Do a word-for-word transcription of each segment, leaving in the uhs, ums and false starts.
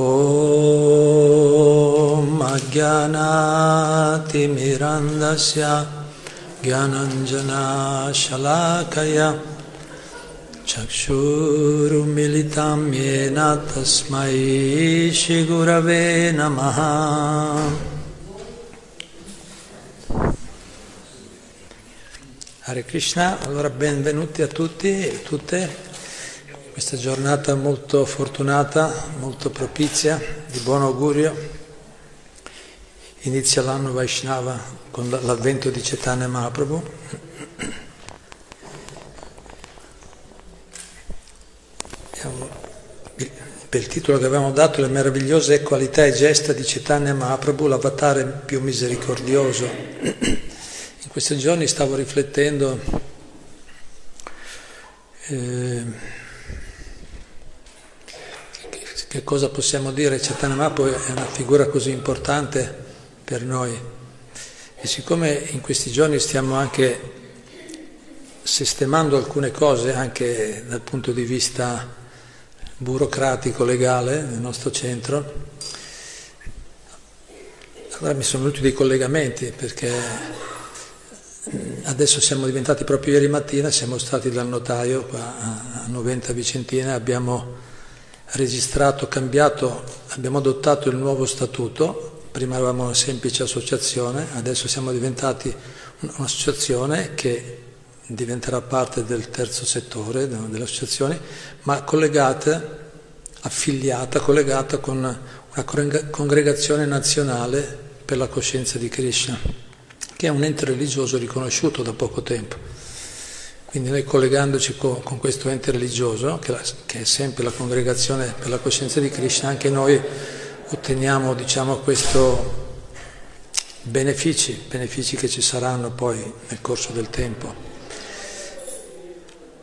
Om Ajnanati Mirandasya Gyananjana Shalakaya Chakshuru Militam Yena Tasmai Shri Gurave Namaha. Hare Krishna, allora benvenuti a tutti e tutte, questa giornata molto fortunata, molto propizia, di buon augurio. Inizia l'anno Vaishnava con l'avvento di Chaitanya Mahaprabhu. Per il titolo che avevamo dato, le meravigliose qualità e gesta di Chaitanya Mahaprabhu, l'avatar più misericordioso. In questi giorni stavo riflettendo eh, che, che cosa possiamo dire. Chaitanya Mahaprabhu è una figura così importante per noi, e siccome in questi giorni stiamo anche sistemando alcune cose anche dal punto di vista burocratico legale nel nostro centro, allora mi sono venuti dei collegamenti, perché adesso siamo diventati, proprio ieri mattina siamo stati dal notaio qua a Noventa Vicentina, abbiamo registrato, cambiato, abbiamo adottato il nuovo statuto. Prima eravamo una semplice associazione, adesso siamo diventati un'associazione che diventerà parte del terzo settore delle associazioni, ma collegata, affiliata, collegata con una congregazione nazionale per la coscienza di Krishna, che è un ente religioso riconosciuto da poco tempo. Quindi noi, collegandoci co- con questo ente religioso, che, la, che è sempre la Congregazione per la Coscienza di Krishna, anche noi otteniamo, diciamo, questi benefici, benefici che ci saranno poi nel corso del tempo.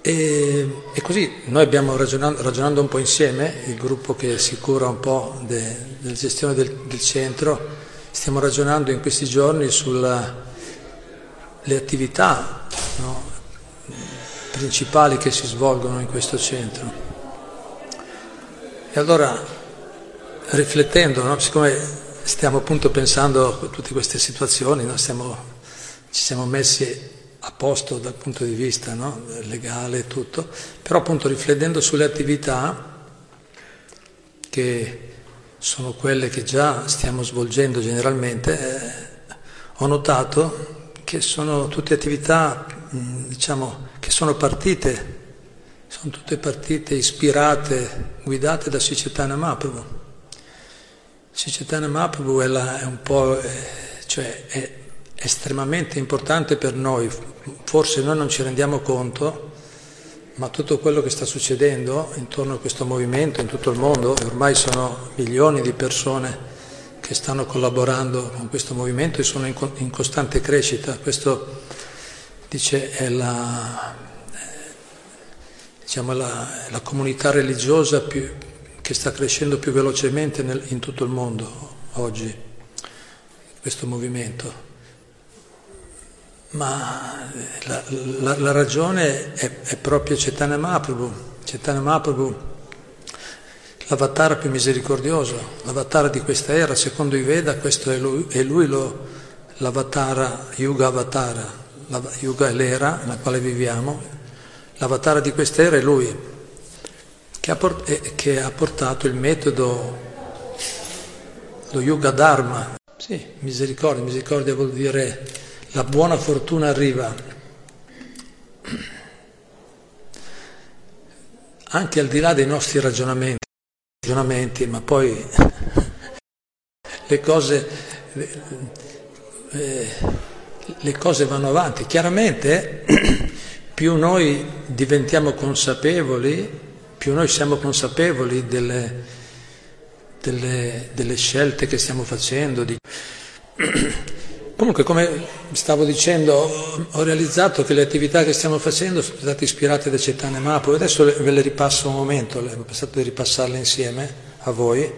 E, e così noi abbiamo, ragionando, ragionando un po' insieme, il gruppo che si cura un po' de, della gestione del, del centro, stiamo ragionando in questi giorni sulle attività, no, principali che si svolgono in questo centro. E allora, riflettendo, no, siccome stiamo appunto pensando a tutte queste situazioni, no, stiamo, ci siamo messi a posto dal punto di vista, no, legale e tutto, però appunto riflettendo sulle attività che sono quelle che già stiamo svolgendo generalmente, eh, ho notato che sono tutte attività, mh, diciamo, che sono partite, sono tutte partite ispirate, guidate da Sri Chaitanya Mahaprabhu. Sri Chaitanya Mahaprabhu è, la, è un po', eh, cioè è estremamente importante per noi, forse noi non ci rendiamo conto, ma tutto quello che sta succedendo intorno a questo movimento in tutto il mondo, e ormai sono milioni di persone che stanno collaborando con questo movimento e sono in, in costante crescita. Questo, dice, è la, diciamo, la, la comunità religiosa più, che sta crescendo più velocemente nel, in tutto il mondo oggi, questo movimento. Ma la, la, la ragione è, è proprio Chaitanya Mahaprabhu, Chaitanya Mahaprabhu, l'avatar più misericordioso, l'avatar di questa era. Secondo i Veda questo è lui, è lui lo, l'avatar, Yuga Avatara, la, Yuga è l'era nella quale viviamo, l'avatar di questa era è lui, che ha, port, eh, che ha portato il metodo, lo Yuga Dharma. Sì, misericordia, misericordia vuol dire la buona fortuna arriva anche al di là dei nostri ragionamenti, ragionamenti ma poi le cose, eh, le cose vanno avanti. Chiaramente più noi diventiamo consapevoli, più noi siamo consapevoli delle, delle, delle scelte che stiamo facendo, di... Comunque, come stavo dicendo, ho realizzato che le attività che stiamo facendo sono state ispirate da Chaitanya Mahaprabhu. Adesso ve le ripasso un momento, ho pensato di ripassarle insieme a voi,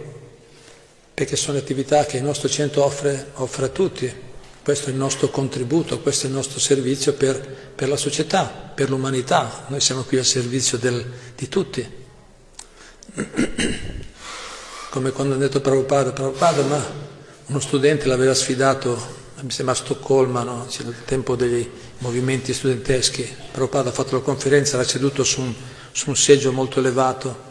perché sono attività che il nostro centro offre, offre a tutti. Questo è il nostro contributo, questo è il nostro servizio per, per la società, per l'umanità. Noi siamo qui al servizio del, di tutti. come quando hanno detto Prabhupada, Prabhupada, ma uno studente l'aveva sfidato, mi sembra a Stoccolma, no? C'era il tempo dei movimenti studenteschi, Prabhupada ha fatto la conferenza, era seduto su un, su un seggio molto elevato,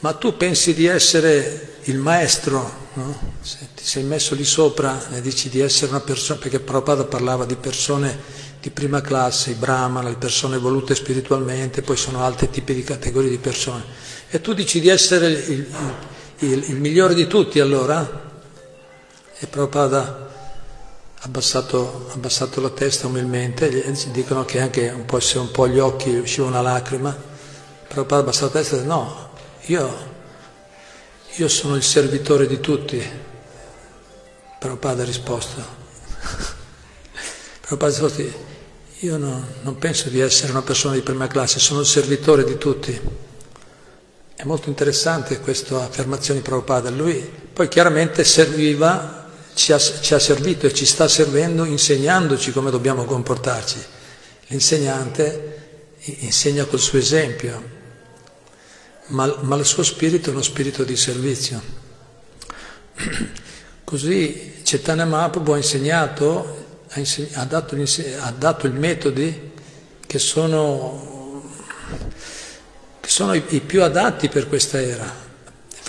ma tu pensi di essere il maestro, no? Se ti sei messo lì sopra e dici di essere una persona, perché Prabhupada parlava di persone di prima classe, i brahmana, le persone evolute spiritualmente, poi sono altri tipi di categorie di persone, e tu dici di essere il, il, il migliore di tutti allora? E Prabhupada ha abbassato, abbassato la testa umilmente, dicono che anche un po', se un po' gli occhi usciva una lacrima, Prabhupada ha abbassato la testa, no, io, io sono il servitore di tutti. Prabhupada ha risposto, Prabhupada ha risposto, io no, non penso di essere una persona di prima classe, sono il servitore di tutti. È molto interessante questa affermazione di Prabhupada, lui poi chiaramente serviva, Ci ha, ci ha servito e ci sta servendo insegnandoci come dobbiamo comportarci. L'insegnante insegna col suo esempio, ma, ma il suo spirito è uno spirito di servizio. Così Chaitanya Mahaprabhu ha insegnato, ha, inseg- ha, dato gli, ha dato i metodi che sono, che sono i, i più adatti per questa era.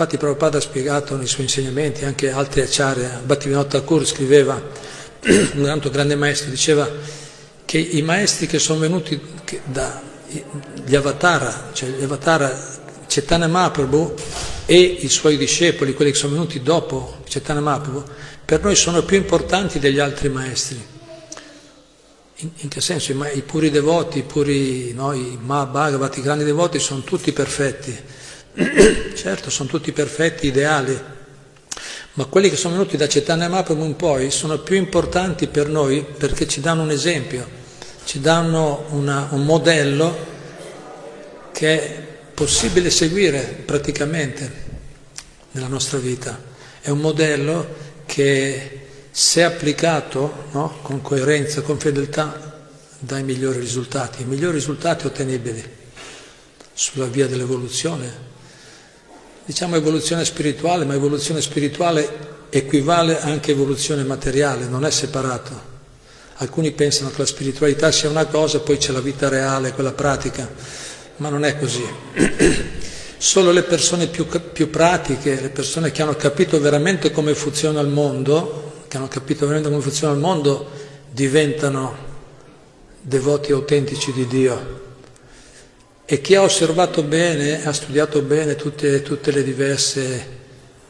Infatti Prabhupada ha spiegato nei suoi insegnamenti, anche altri acciari, Bhaktivinoda Thakur scriveva, un altro grande maestro, diceva che i maestri che sono venuti dagli avatara, cioè gli avatara Chaitanya Mahaprabhu e i suoi discepoli, quelli che sono venuti dopo Chaitanya Mahaprabhu, per noi sono più importanti degli altri maestri. In, in che senso? I, i puri devoti, i puri, no, i Mahabhagavat, i grandi devoti sono tutti perfetti. Certo, sono tutti perfetti, ideali, ma quelli che sono venuti da Chaitanya Mahaprabhu in poi sono più importanti per noi perché ci danno un esempio, ci danno una, un modello che è possibile seguire praticamente nella nostra vita. È un modello che, se applicato, no, con coerenza, con fedeltà, dà i migliori risultati, i migliori risultati ottenibili sulla via dell'evoluzione. Diciamo evoluzione spirituale, ma evoluzione spirituale equivale anche evoluzione materiale, non è separato. Alcuni pensano che la spiritualità sia una cosa, poi c'è la vita reale, quella pratica, ma non è così. Solo le persone più, più pratiche, le persone che hanno capito veramente come funziona il mondo, che hanno capito veramente come funziona il mondo, diventano devoti autentici di Dio. E chi ha osservato bene, ha studiato bene tutte, tutte le diverse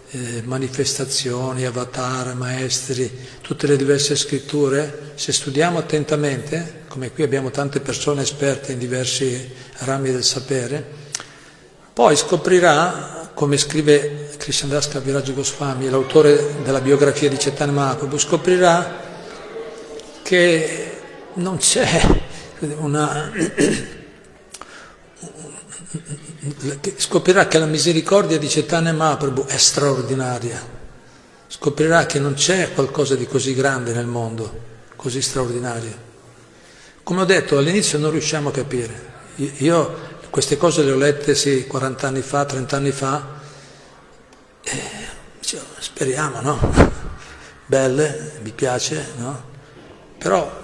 eh, manifestazioni, avatar, maestri, tutte le diverse scritture, se studiamo attentamente, come qui abbiamo tante persone esperte in diversi rami del sapere, poi scoprirà, come scrive Krishnadas Kaviraj Goswami, l'autore della biografia di Chaitanya Mahaprabhu, scoprirà che non c'è una... Scoprirà che la misericordia di Chaitanya Mahaprabhu è straordinaria, scoprirà che non c'è qualcosa di così grande nel mondo, così straordinario. Come ho detto all'inizio, non riusciamo a capire. Io queste cose le ho lette sì, quaranta anni fa, trenta anni fa, e cioè, speriamo, no? Belle, mi piace, no? Però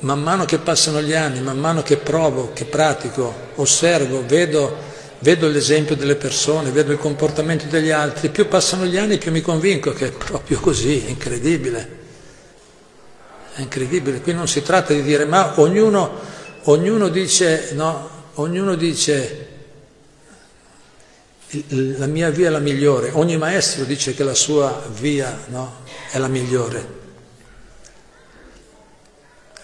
man mano che passano gli anni, man mano che provo, che pratico, osservo, vedo, vedo l'esempio delle persone, vedo il comportamento degli altri, più passano gli anni più mi convinco che è proprio così, è incredibile. È incredibile, qui non si tratta di dire, ma ognuno, ognuno dice, no, ognuno dice la mia via è la migliore, ogni maestro dice che la sua via, no, è la migliore.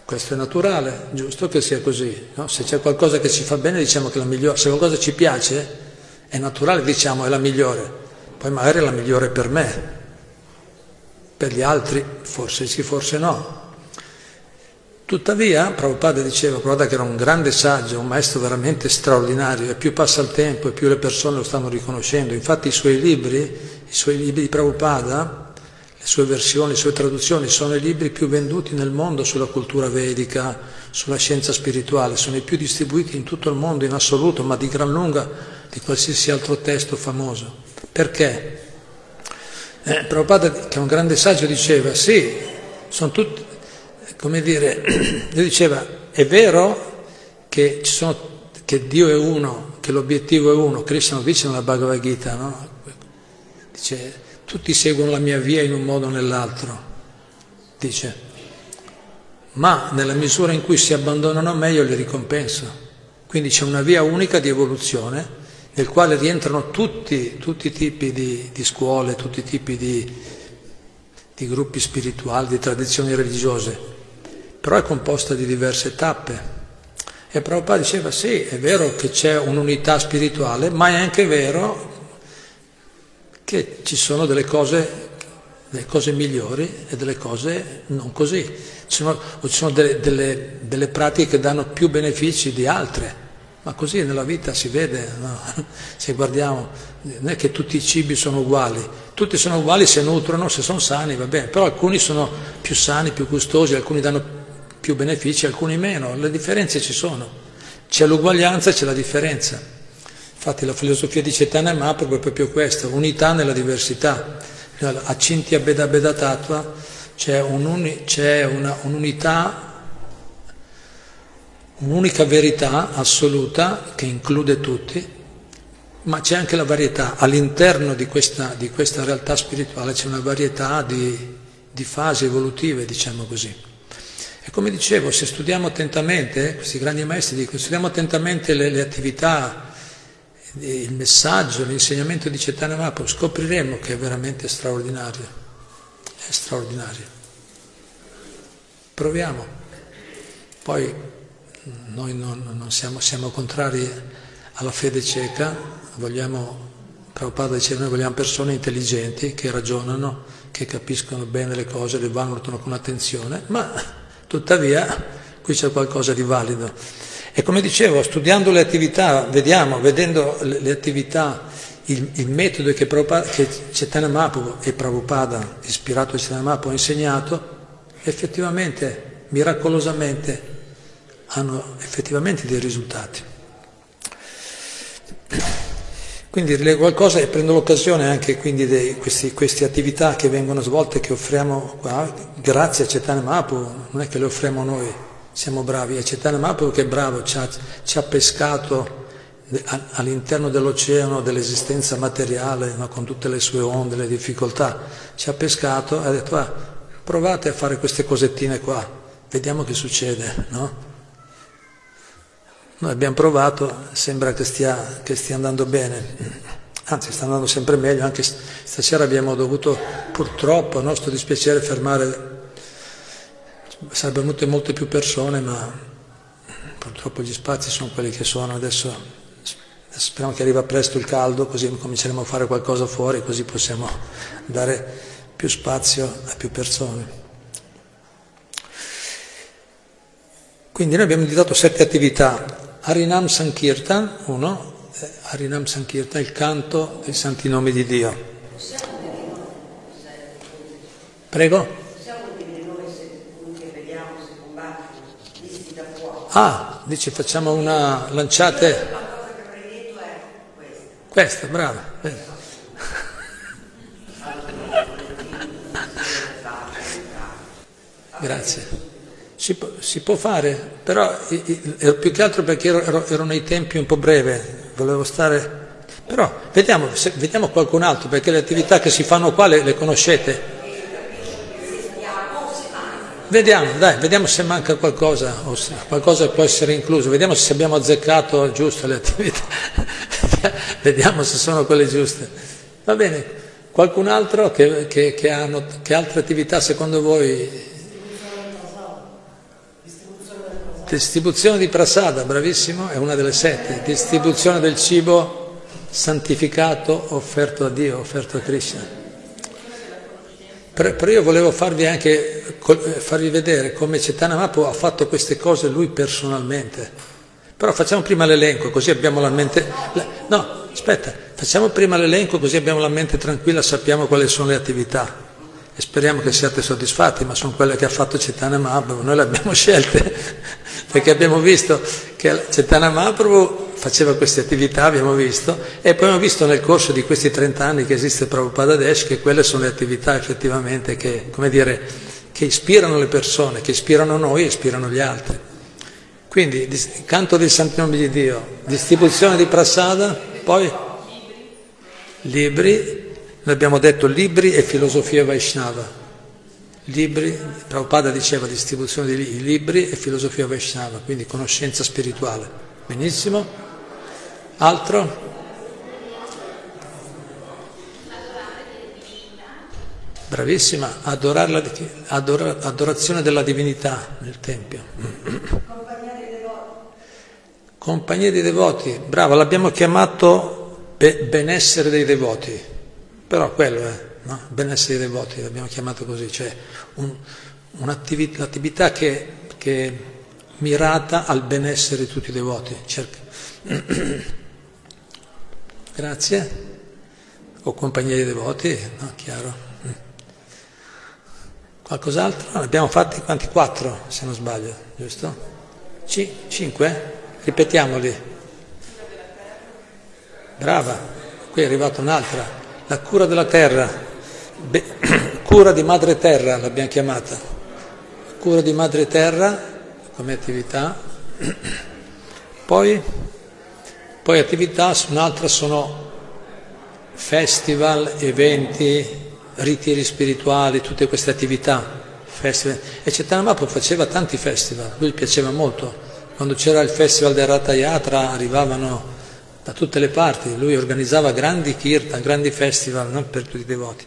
Questo è naturale, giusto che sia così, no? Se c'è qualcosa che ci fa bene diciamo che è la migliore, se qualcosa ci piace è naturale diciamo è la migliore, poi magari è la migliore per me, per gli altri forse sì, forse no. Tuttavia Prabhupada diceva, Prabhupada che era un grande saggio, un maestro veramente straordinario, e più passa il tempo e più le persone lo stanno riconoscendo. Infatti i suoi libri, i suoi libri di Prabhupada, le sue versioni, le sue traduzioni sono i libri più venduti nel mondo sulla cultura vedica, sulla scienza spirituale, sono i più distribuiti in tutto il mondo in assoluto, ma di gran lunga di qualsiasi altro testo famoso. Perché? Eh, Prabhupada, che è un grande saggio, diceva, sì, sono tutti, come dire, lui diceva, è vero che, ci sono, che Dio è uno, che l'obiettivo è uno, Krishna lo dice nella Bhagavad Gita, no? Dice, tutti seguono la mia via in un modo o nell'altro, dice, ma nella misura in cui si abbandonano a me io li ricompenso. Quindi c'è una via unica di evoluzione nel quale rientrano tutti, tutti i tipi di, di scuole, tutti i tipi di, di gruppi spirituali, di tradizioni religiose, però è composta di diverse tappe. E Prabhupada diceva, sì, è vero che c'è un'unità spirituale, ma è anche vero che ci sono delle cose, delle cose migliori e delle cose non così. Ci sono, o ci sono delle, delle, delle pratiche che danno più benefici di altre. Ma così nella vita si vede, no? Se guardiamo, non è che tutti i cibi sono uguali, tutti sono uguali se nutrono, se sono sani, va bene, però alcuni sono più sani, più gustosi, alcuni danno più benefici, alcuni meno, le differenze ci sono, c'è l'uguaglianza e c'è la differenza. Infatti la filosofia di Chaitanya Mahaprabhu è proprio questa, unità nella diversità. A Cintia Beda Beda Tattva c'è, un, c'è una, un'unità, un'unica verità assoluta che include tutti, ma c'è anche la varietà. All'interno di questa, di questa realtà spirituale c'è una varietà di, di fasi evolutive, diciamo così. E come dicevo, se studiamo attentamente, questi grandi maestri dicono, studiamo attentamente le, le attività, il messaggio, l'insegnamento di Chaitanya Mahaprabhu, scopriremo che è veramente straordinario. È straordinario. Proviamo. Poi noi non, non siamo, siamo contrari alla fede cieca, vogliamo, Prabhupada diceva, noi vogliamo persone intelligenti che ragionano, che capiscono bene le cose, le valutano con attenzione, ma tuttavia qui c'è qualcosa di valido. E come dicevo, studiando le attività, vediamo, vedendo le, le attività, il, il metodo che, che Chaitanya Mahaprabhu e Prabhupada, ispirato a Chaitanya Mahaprabhu, ha insegnato, effettivamente, miracolosamente, hanno effettivamente dei risultati. Quindi rilego qualcosa e prendo l'occasione anche quindi di queste attività che vengono svolte, che offriamo qua, grazie a Chaitanya Mahaprabhu, non è che le offriamo noi, siamo bravi, è Chaitanya Mahaprabhu che è bravo, ci ha, ci ha pescato all'interno dell'oceano dell'esistenza materiale, no, con tutte le sue onde, le difficoltà, ci ha pescato e ha detto, ah, provate a fare queste cosettine qua, vediamo che succede, no? Noi abbiamo provato, sembra che stia, che stia andando bene, anzi sta andando sempre meglio, anche stasera abbiamo dovuto purtroppo, a nostro dispiacere, fermare, sarebbero venute molte più persone, ma purtroppo gli spazi sono quelli che sono, adesso speriamo che arriva presto il caldo, così cominceremo a fare qualcosa fuori, così possiamo dare più spazio a più persone. Quindi noi abbiamo indicato sette attività, Harinam Sankirtan, uno, Harinam Sankirtan, il canto dei santi nomi di Dio. Prego? Possiamo dire noi che vediamo se combattono, visti da fuoco. Ah, dice facciamo una lanciate. La cosa che avrei detto è questa. Questa, brava. Grazie. Si può, si può fare, però più che altro perché ero, ero nei tempi un po' breve, volevo stare... Però vediamo, vediamo qualcun altro, perché le attività che si fanno qua le, le conoscete. Vediamo, dai, vediamo se manca qualcosa, o se qualcosa può essere incluso, vediamo se abbiamo azzeccato giusto le attività, vediamo se sono quelle giuste. Va bene, qualcun altro che, che, che, hanno, che altre attività secondo voi... Distribuzione di prasada, bravissimo, è una delle sette. Distribuzione del cibo santificato, offerto a Dio, offerto a Krishna. Però io volevo farvi anche farvi vedere come Chaitanya Mahaprabhu ha fatto queste cose lui personalmente. Però facciamo prima l'elenco, così abbiamo la mente... No, aspetta, facciamo prima l'elenco così abbiamo la mente tranquilla, sappiamo quali sono le attività. E speriamo che siate soddisfatti, ma sono quelle che ha fatto Chaitanya Mahaprabhu, noi le abbiamo scelte perché abbiamo visto che Chaitanya Mahaprabhu faceva queste attività, abbiamo visto, e poi abbiamo visto nel corso di questi trent'anni che esiste Prabhupada Desh che quelle sono le attività effettivamente che, come dire, che ispirano le persone, che ispirano noi e ispirano gli altri. Quindi, canto dei santi nomi di Dio, distribuzione di prasada, poi libri, noi abbiamo detto libri e filosofia Vaishnava. Libri, Prabhupada diceva distribuzione di libri e filosofia Vaishnava, quindi conoscenza spirituale. Benissimo. Altro? Bravissima, adorare la, adora, adorazione della divinità nel Tempio. Compagnia dei devoti. Compagnia dei devoti, brava, l'abbiamo chiamato be- benessere dei devoti, però quello è. No? Benessere dei devoti, l'abbiamo chiamato così, cioè un, un'attività, un'attività che, che è mirata al benessere di tutti i devoti. Cerca. Grazie. O compagnia dei devoti, no? Chiaro. Qualcos'altro? Ne abbiamo fatti quanti? Quattro, se non sbaglio, giusto? C- cinque? Ripetiamoli. Brava, qui è arrivata un'altra. La cura della terra. Be- cura di madre terra l'abbiamo chiamata, cura di madre terra come attività, poi, poi attività su un'altra sono festival, eventi, ritiri spirituali, tutte queste attività, festival. E Chaitanya faceva tanti festival, lui piaceva molto, quando c'era il festival del Ratha Yatra arrivavano da tutte le parti, lui organizzava grandi kirtan, grandi festival, no? Per tutti i devoti.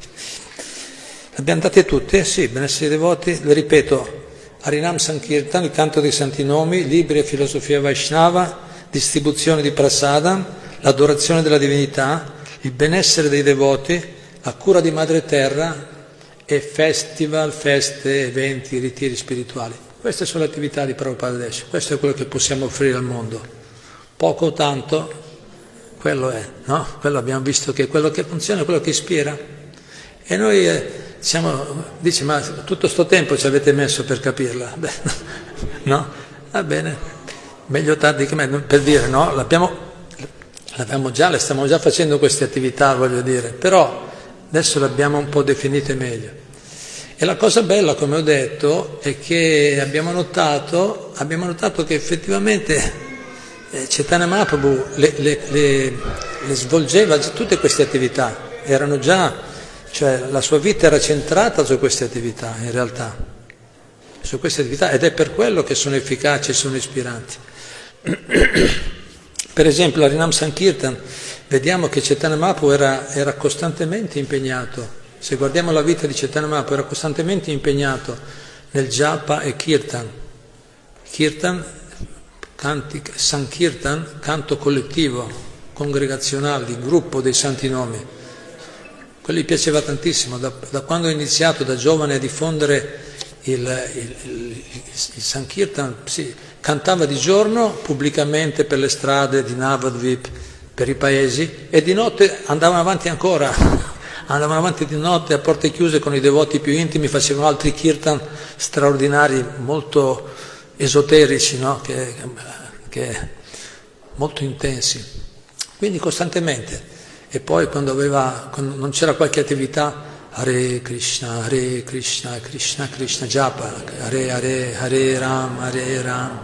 Le abbiamo date tutte? Sì, benessere dei devoti, le ripeto, Harinam Sankirtan, il canto dei santi nomi, libri e filosofia Vaishnava, distribuzione di prasadam, l'adorazione della divinità, il benessere dei devoti, la cura di madre terra e festival, feste, eventi, ritiri spirituali. Queste sono le attività di Prabhupada Desh, questo è quello che possiamo offrire al mondo, poco o tanto. Quello è, no? Quello abbiamo visto che è quello che funziona, quello che ispira. E noi eh, siamo, dici, ma tutto sto tempo ci avete messo per capirla. Beh, no? Va bene, meglio tardi che meglio, per dire, no? L'abbiamo, l'abbiamo già, le stiamo già facendo queste attività, voglio dire, però adesso le abbiamo un po' definite meglio. E la cosa bella, come ho detto, è che abbiamo notato, abbiamo notato che effettivamente Chaitanya Mahaprabhu le, le, le, le svolgeva tutte queste attività, erano già, cioè la sua vita era centrata su queste attività in realtà, su queste attività, ed è per quello che sono efficaci e sono ispiranti. Per esempio la Harinam Sankirtan, vediamo che Chaitanya Mahaprabhu era, era costantemente impegnato, se guardiamo la vita di Chaitanya Mahaprabhu era costantemente impegnato nel japa e kirtan, kirtan Canti, Sankirtan, canto collettivo, congregazionale, di gruppo dei santi nomi. Quello gli piaceva tantissimo, da, da quando ha iniziato da giovane a diffondere il, il, il, il Sankirtan, sì, cantava di giorno pubblicamente per le strade di Navadvip, per i paesi, e di notte andavano avanti ancora, andavano avanti di notte a porte chiuse con i devoti più intimi, facevano altri kirtan straordinari, molto esoterici, no? che, che molto intensi, quindi costantemente. E poi quando aveva, quando non c'era qualche attività, Hare Krishna, Hare Krishna, Krishna Krishna Japa, Hare Hare, Hare Ram, Hare Ram,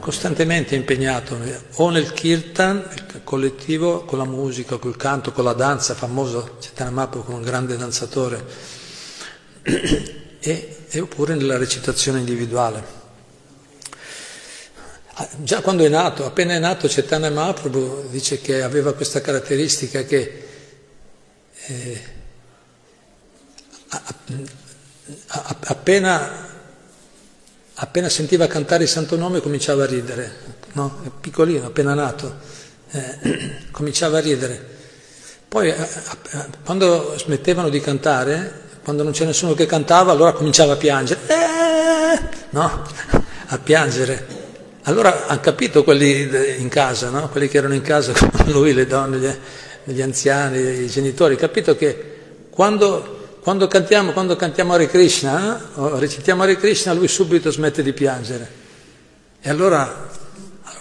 costantemente impegnato o nel kirtan il collettivo, con la musica, col canto, con la danza, famoso Chaitanya Mahaprabhu come un grande danzatore, e, e oppure nella recitazione individuale. Già quando è nato, appena è nato, Chaitanya Mahaprabhu dice che aveva questa caratteristica che eh, a, a, a, appena, appena sentiva cantare il santo nome cominciava a ridere, no? Piccolino, appena nato, eh, cominciava a ridere. Poi a, a, quando smettevano di cantare, quando non c'era nessuno che cantava, allora cominciava a piangere, eh, no? A piangere. Allora hanno capito quelli in casa, no? Quelli che erano in casa con lui, le donne, gli, gli anziani, i genitori, capito che quando, quando cantiamo quando cantiamo Hare Krishna, eh? O recitiamo Hare Krishna, lui subito smette di piangere. E allora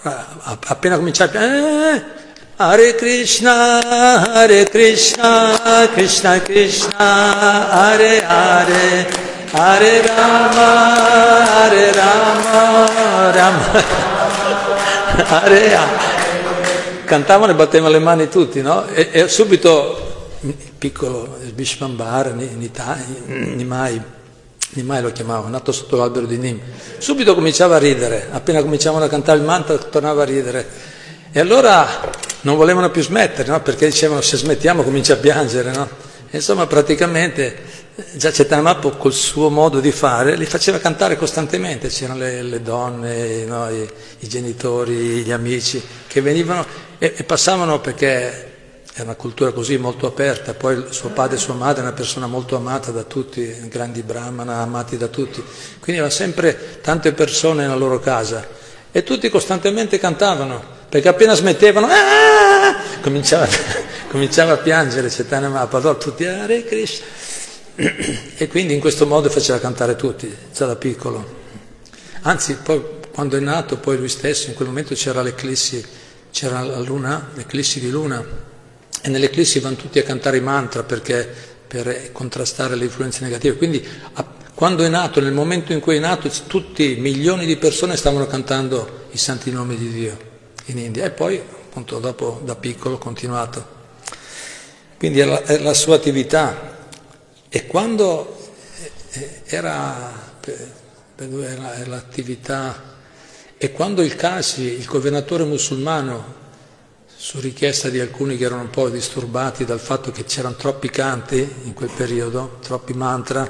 appena cominciato, eh, Hare Krishna, Hare Krishna, Krishna Krishna, Hare Hare, Hare Rama, Hare Rama, Rama, Hare Hare. Cantavano e battevano le mani tutti, no? E, e subito, piccolo, Bishvambhara, Nimai, Nimai lo chiamavano, nato sotto l'albero di Nim, subito cominciava a ridere, appena cominciavano a cantare il mantra tornava a ridere. E allora non volevano più smettere, no? Perché dicevano, se smettiamo comincia a piangere, no? E insomma, praticamente, già Chaitanya Mahaprabhu col suo modo di fare li faceva cantare costantemente, c'erano le, le donne, no? I, i genitori, gli amici, che venivano... E passavano, perché è una cultura così molto aperta. Poi suo padre e sua madre è una persona molto amata da tutti, grandi brahmana, amati da tutti, quindi aveva sempre tante persone nella loro casa e tutti costantemente cantavano, perché appena smettevano cominciava, cominciava a piangere Chaitanya Mahaprabhu, tutti Hare Krishna, e quindi in questo modo faceva cantare tutti già da piccolo. Anzi, poi quando è nato, poi lui stesso, in quel momento c'era l'eclissi, c'era la luna, l'eclissi di luna, e nell'eclissi vanno tutti a cantare i mantra, perché per contrastare le influenze negative. Quindi a, quando è nato, nel momento in cui è nato, tutti, milioni di persone stavano cantando i santi nomi di Dio in India, e poi appunto dopo da piccolo continuato. Quindi è la, è la sua attività. E quando era, era, era l'attività. E quando il Kasi, il governatore musulmano, su richiesta di alcuni che erano un po' disturbati dal fatto che c'erano troppi canti in quel periodo, troppi mantra,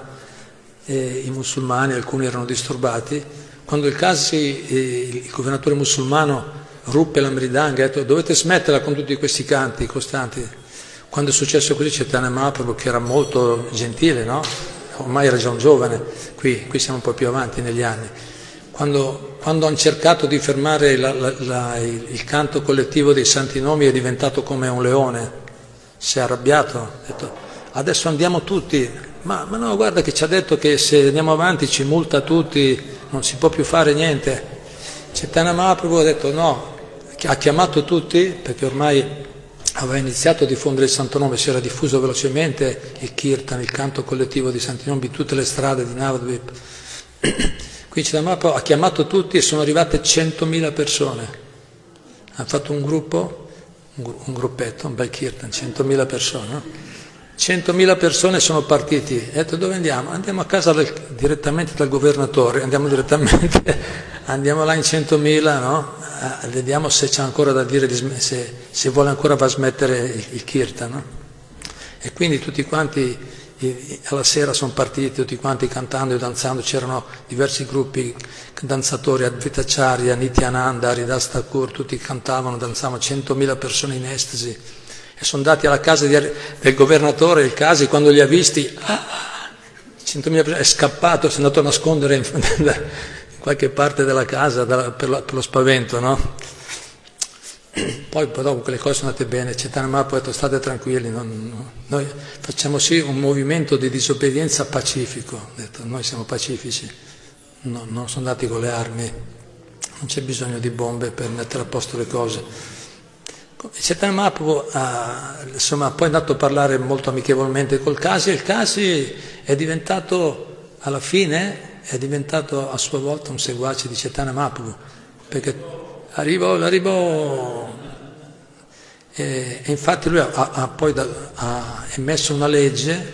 eh, i musulmani, alcuni erano disturbati, quando il Kasi, eh, il governatore musulmano, ruppe la mridanga e ha detto dovete smetterla con tutti questi canti costanti. Quando è successo così, Chaitanya Mahaprabhu, che era molto gentile, no? Ormai era già un giovane, qui, qui siamo un po' più avanti negli anni, Quando, quando hanno cercato di fermare la, la, la, il, il canto collettivo dei santi nomi, è diventato come un leone, si è arrabbiato, ha detto adesso andiamo tutti, ma, ma no, guarda che ci ha detto che se andiamo avanti ci multa tutti, non si può più fare niente. Chaitanya Mahaprabhu ha detto no, ha chiamato tutti, perché ormai aveva iniziato a diffondere il santo nome, si era diffuso velocemente il kirtan, il canto collettivo dei santi nomi, in tutte le strade di Navadvip. Qui Chaitanya Mahaprabhu ha chiamato tutti e sono arrivate centomila persone. Hanno fatto un gruppo, un gruppetto, un bel kirtan, centomila persone. No? centomila persone sono partiti. E ha detto dove andiamo? Andiamo a casa del, direttamente dal governatore, andiamo direttamente, andiamo là in centomila, no? Vediamo se c'è ancora da dire, se, se vuole ancora va a smettere il, il kirtan. No? E quindi tutti quanti... alla sera sono partiti tutti quanti cantando e danzando, c'erano diversi gruppi, danzatori, Advaitacharya, Nityananda, Haridas Thakur, tutti cantavano, danzavano, centomila persone in estasi, e sono andati alla casa di, del governatore, il Kasi, quando li ha visti, ah, centomila persone, è scappato, si è andato a nascondere in, in qualche parte della casa da, per, la, per lo spavento, no? Poi dopo che le cose sono andate bene, Chaitanya Mahaprabhu ha detto state tranquilli, non, no, noi facciamo sì un movimento di disobbedienza pacifico, ha detto noi siamo pacifici, no, non sono andati con le armi, non c'è bisogno di bombe per mettere a posto le cose. Chaitanya Mahaprabhu ha, insomma, poi è andato a parlare molto amichevolmente col Kasi, e il Kasi è diventato, alla fine, è diventato a sua volta un seguace di Chaitanya Mahaprabhu, perché arrivo, arrivo, e, e infatti lui ha, ha poi da, ha emesso una legge,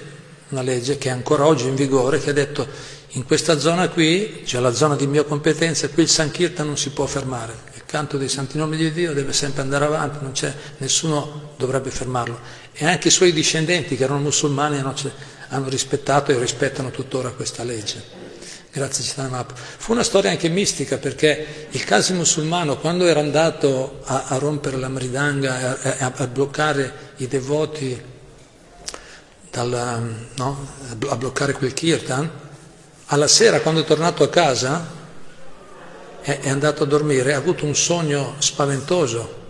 una legge che è ancora oggi in vigore, che ha detto in questa zona qui, cioè la zona di mia competenza, qui il Sankirtan non si può fermare, il canto dei santi nomi di Dio deve sempre andare avanti, non c'è, nessuno dovrebbe fermarlo, e anche i suoi discendenti che erano musulmani hanno, hanno rispettato e rispettano tuttora questa legge. Grazie Chaitanya Mahaprabhu. Fu una storia anche mistica, perché il Kasi musulmano, quando era andato a, a rompere la mridanga, a, a, a bloccare i devoti, dal, no? a bloccare quel kirtan, alla sera quando è tornato a casa, è, è andato a dormire, ha avuto un sogno spaventoso,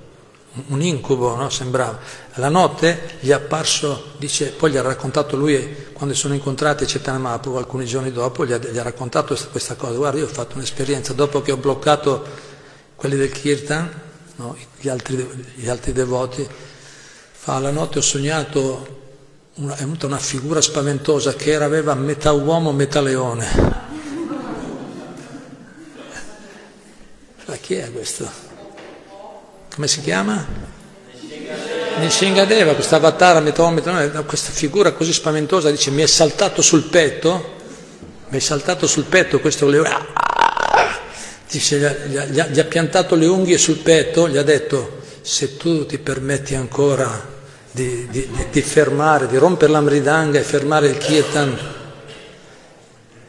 un incubo, no? Sembrava. La notte gli è apparso, dice, poi gli ha raccontato lui, quando sono incontrati Chaitanya Mahaprabhu alcuni giorni dopo, gli ha, gli ha raccontato questa cosa, guarda io ho fatto un'esperienza, dopo che ho bloccato quelli del Kirtan, no, gli, altri, gli altri devoti, fa la notte ho sognato, una, è venuta una figura spaventosa che era, aveva metà uomo, metà leone. Ma chi è questo? Come si chiama? Nishingadeva, questa avatara, questa figura così spaventosa, dice mi è saltato sul petto, mi è saltato sul petto questo leone, ah, dice, gli, ha, gli, ha, gli ha piantato le unghie sul petto, gli ha detto se tu ti permetti ancora di, di, di, di fermare, di rompere la mridanga e fermare il kirtan,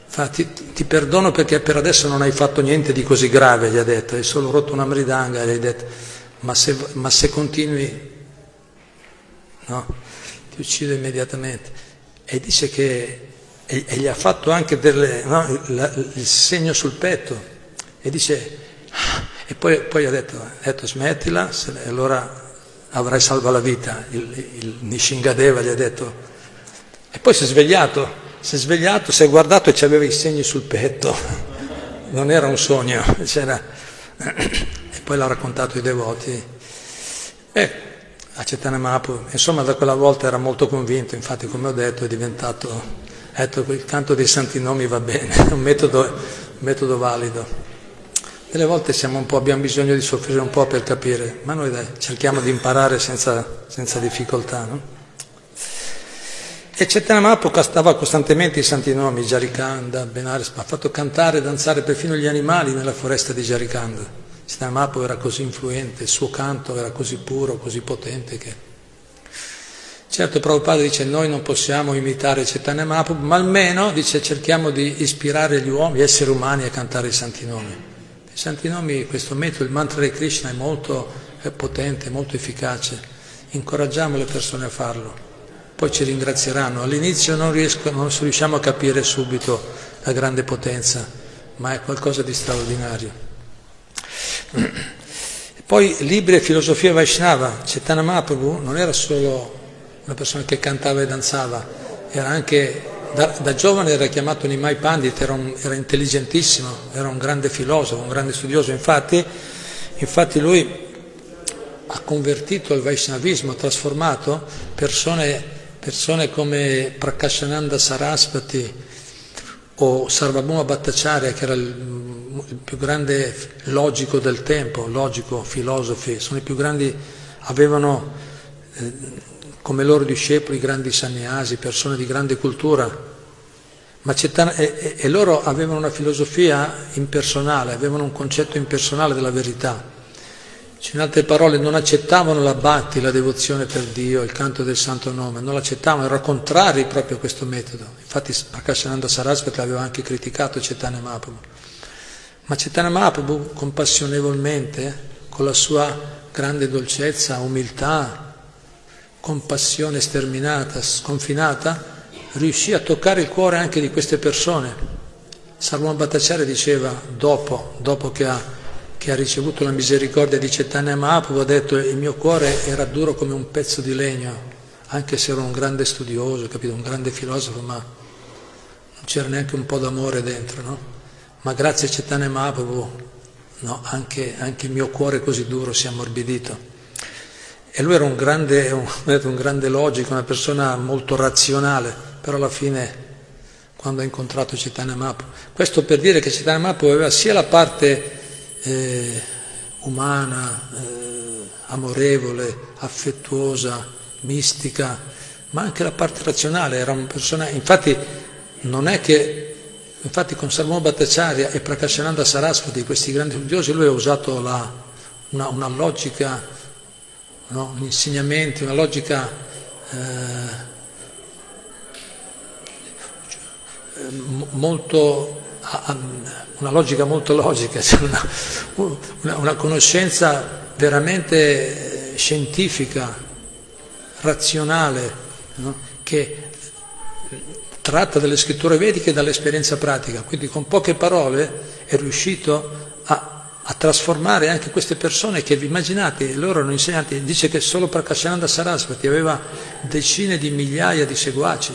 fa, ti, ti perdono perché per adesso non hai fatto niente di così grave, gli ha detto, hai solo rotto una mridanga, gli hai detto, ma se, ma se continui, no, ti uccido immediatamente. E dice che e, e gli ha fatto anche delle, no, la, il segno sul petto, e dice e poi, poi ha detto, ha detto smettila, se, allora avrai salva la vita. Il, il Nishingadeva gli ha detto, e poi si è svegliato si è svegliato, si è guardato e ci aveva i segni sul petto, non era un sogno, c'era. E poi l'ha raccontato ai devoti, ecco, a Chaitanya Mahaprabhu. Insomma, da quella volta era molto convinto, infatti come ho detto è diventato, detto, il canto dei santi nomi va bene, è un metodo, un metodo valido. Delle volte siamo un po', abbiamo bisogno di soffrire un po' per capire, ma noi dai, cerchiamo di imparare senza, senza difficoltà, no? E Chaitanya Mahaprabhu cantava costantemente i santi nomi, Jarikanda, Benares, ha fatto cantare e danzare perfino gli animali nella foresta di Jarikanda. Chaitanya Mahaprabhu era così influente, il suo canto era così puro, così potente che... Certo, Prabhupada dice, noi non possiamo imitare Chaitanya Mahaprabhu, ma almeno, dice, cerchiamo di ispirare gli uomini, gli esseri umani a cantare i santi nomi. I santi nomi, questo metodo, il mantra di Krishna è molto è potente, molto efficace. Incoraggiamo le persone a farlo, poi ci ringrazieranno. All'inizio non, riesco, non riusciamo a capire subito la grande potenza, ma è qualcosa di straordinario. Poi libri e filosofia Vaishnava. Chaitanya Mahaprabhu non era solo una persona che cantava e danzava, era anche da, da giovane era chiamato Nimai Pandit, era, un, era intelligentissimo, era un grande filosofo, un grande studioso. Infatti, infatti lui ha convertito al Vaishnavismo, ha trasformato persone, persone come Prakashananda Sarasvati o Sarvabhauma Bhattacharya, che era il il più grande logico del tempo, logico, filosofi, sono i più grandi, avevano eh, come loro discepoli grandi sannyasi, persone di grande cultura, ma Chaitanya, e, e loro avevano una filosofia impersonale, avevano un concetto impersonale della verità. In altre parole, non accettavano la bhakti, la devozione per Dio, il canto del santo nome, non l'accettavano, erano contrari proprio a questo metodo. Infatti Prakashananda Sarasvati aveva anche criticato Chaitanya Mahaprabhu. Ma Chaitanya Mahaprabhu compassionevolmente, con la sua grande dolcezza, umiltà, compassione sterminata, sconfinata, riuscì a toccare il cuore anche di queste persone. Sarvabhauma Bhattacharya diceva, dopo, dopo che, ha, che ha ricevuto la misericordia di Chaitanya Mahaprabhu, ha detto il mio cuore era duro come un pezzo di legno, anche se ero un grande studioso, capito? Un grande filosofo, ma non c'era neanche un po' d'amore dentro, no? Ma grazie a Chaitanya Mahaprabhu, no, anche, anche il mio cuore così duro si è ammorbidito. E lui era un grande, un, un grande logico, una persona molto razionale, però alla fine, quando ha incontrato Chaitanya Mahaprabhu, questo per dire che Chaitanya Mahaprabhu aveva sia la parte eh, umana, eh, amorevole, affettuosa, mistica, ma anche la parte razionale, era una persona, infatti non è che... Infatti con Sarvabhauma Bhattacharya e Prakashananda Sarasvati, questi grandi studiosi, lui ha usato la, una, una logica, no? Un insegnamento, una logica eh, molto una logica molto logica, cioè una, una, una conoscenza veramente scientifica, razionale, no? Che tratta delle scritture vediche e dall'esperienza pratica, quindi con poche parole è riuscito a, a trasformare anche queste persone che, vi immaginate, loro erano insegnanti. Dice che solo Prakashananda Sarasvati aveva decine di migliaia di seguaci,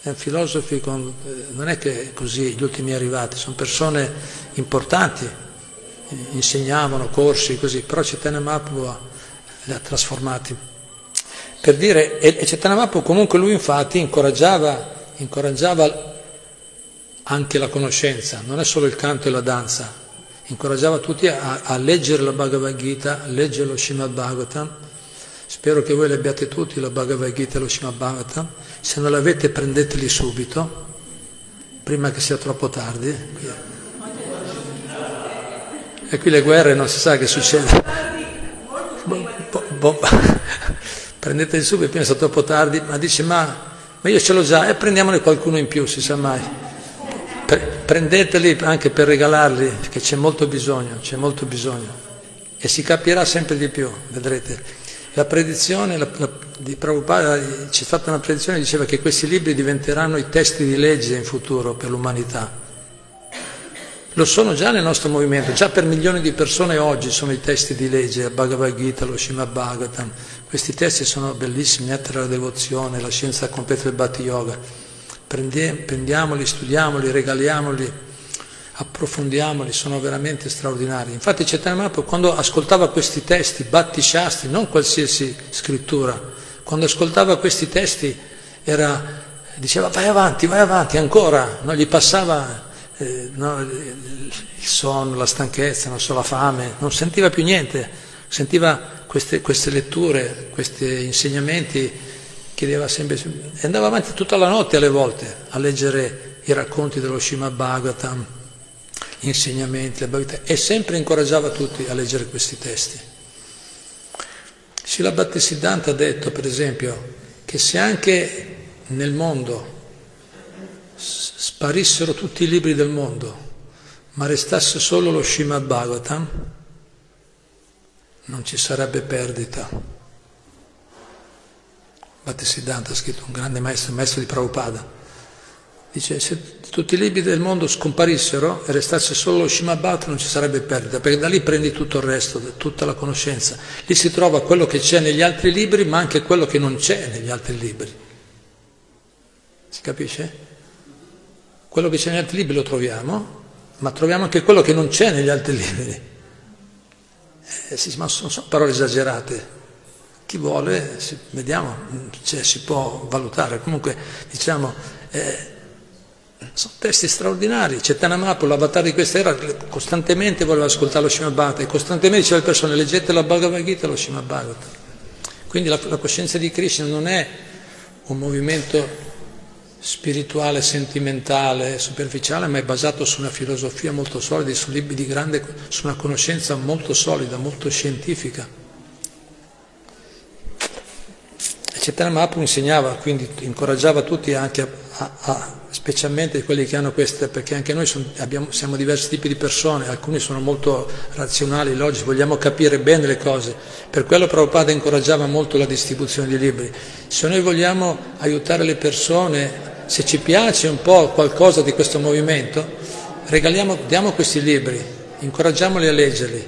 è un filosofo con, non è che così gli ultimi arrivati, sono persone importanti, insegnavano corsi così, però Chaitanya Mahaprabhu li ha trasformati. Per dire, e Chaitanya Mahaprabhu comunque lui infatti incoraggiava, incoraggiava anche la conoscenza, non è solo il canto e la danza, incoraggiava tutti a, a leggere la Bhagavad Gita, a leggere lo Srimad Bhagavatam. Spero che voi le abbiate tutti la Bhagavad Gita e lo Srimad Bhagavatam, se non l'avete prendeteli subito, prima che sia troppo tardi. E qui le guerre non si sa che succede. Bo- bo- bo- prendeteli subito, prima che sia troppo tardi. Ma dice, ma, ma io ce l'ho già, e eh, prendiamone qualcuno in più, si sa mai. Pre- prendeteli anche per regalarli, perché c'è molto bisogno, c'è molto bisogno. E si capirà sempre di più, vedrete. La predizione la, la, di Prabhupada, c'è stata una predizione che diceva che questi libri diventeranno i testi di legge in futuro per l'umanità. Lo sono già nel nostro movimento, già per milioni di persone oggi sono i testi di legge, la Bhagavad Gita, lo Srimad Bhagavatam. Questi testi sono bellissimi, Nettare la devozione, la scienza completa del Bhakti Yoga. Prendiamoli, studiamoli, regaliamoli, approfondiamoli, sono veramente straordinari. Infatti Chaitanya Mahaprabhu, quando ascoltava questi testi, Bhakti Shastri, non qualsiasi scrittura, quando ascoltava questi testi era, diceva vai avanti, vai avanti, ancora, non gli passava eh, no, il sonno, la stanchezza, non so, la fame, non sentiva più niente, sentiva queste, queste letture, questi insegnamenti, chiedeva sempre, e andava avanti tutta la notte alle volte a leggere i racconti dello Srimad Bhagavatam, gli insegnamenti, le bhavita, e sempre incoraggiava tutti a leggere questi testi. Srila Bhaktisiddhanta ha detto, per esempio, che se anche nel mondo sparissero tutti i libri del mondo, ma restasse solo lo Srimad Bhagavatam, non ci sarebbe perdita. Bhaktisiddhanta ha scritto, un grande maestro, maestro di Prabhupada. Dice, se tutti i libri del mondo scomparissero e restasse solo lo Srimad Bhagavatam non ci sarebbe perdita, perché da lì prendi tutto il resto, tutta la conoscenza. Lì si trova quello che c'è negli altri libri, ma anche quello che non c'è negli altri libri. Si capisce? Quello che c'è negli altri libri lo troviamo, ma troviamo anche quello che non c'è negli altri libri. Eh, sì, ma sono, sono parole esagerate. Chi vuole, si, vediamo, cioè, si può valutare. Comunque, diciamo... Eh, sono testi straordinari. Chaitanya Mahaprabhu, l'avatar di questa era, costantemente voleva ascoltare lo Srimad Bhagavatam e costantemente diceva alle persone leggete la Bhagavad Gita e lo Srimad Bhagavatam. Quindi la, la coscienza di Krishna non è un movimento spirituale, sentimentale, superficiale, ma è basato su una filosofia molto solida, su libri di grande, su una conoscenza molto solida, molto scientifica. Chaitanya Mahaprabhu insegnava, quindi incoraggiava tutti anche a, a, a specialmente quelli che hanno queste, perché anche noi sono, abbiamo, siamo diversi tipi di persone, alcuni sono molto razionali, logici, vogliamo capire bene le cose, per quello Prabhupada incoraggiava molto la distribuzione di libri. Se noi vogliamo aiutare le persone, se ci piace un po' qualcosa di questo movimento, regaliamo, diamo questi libri, incoraggiamoli a leggerli,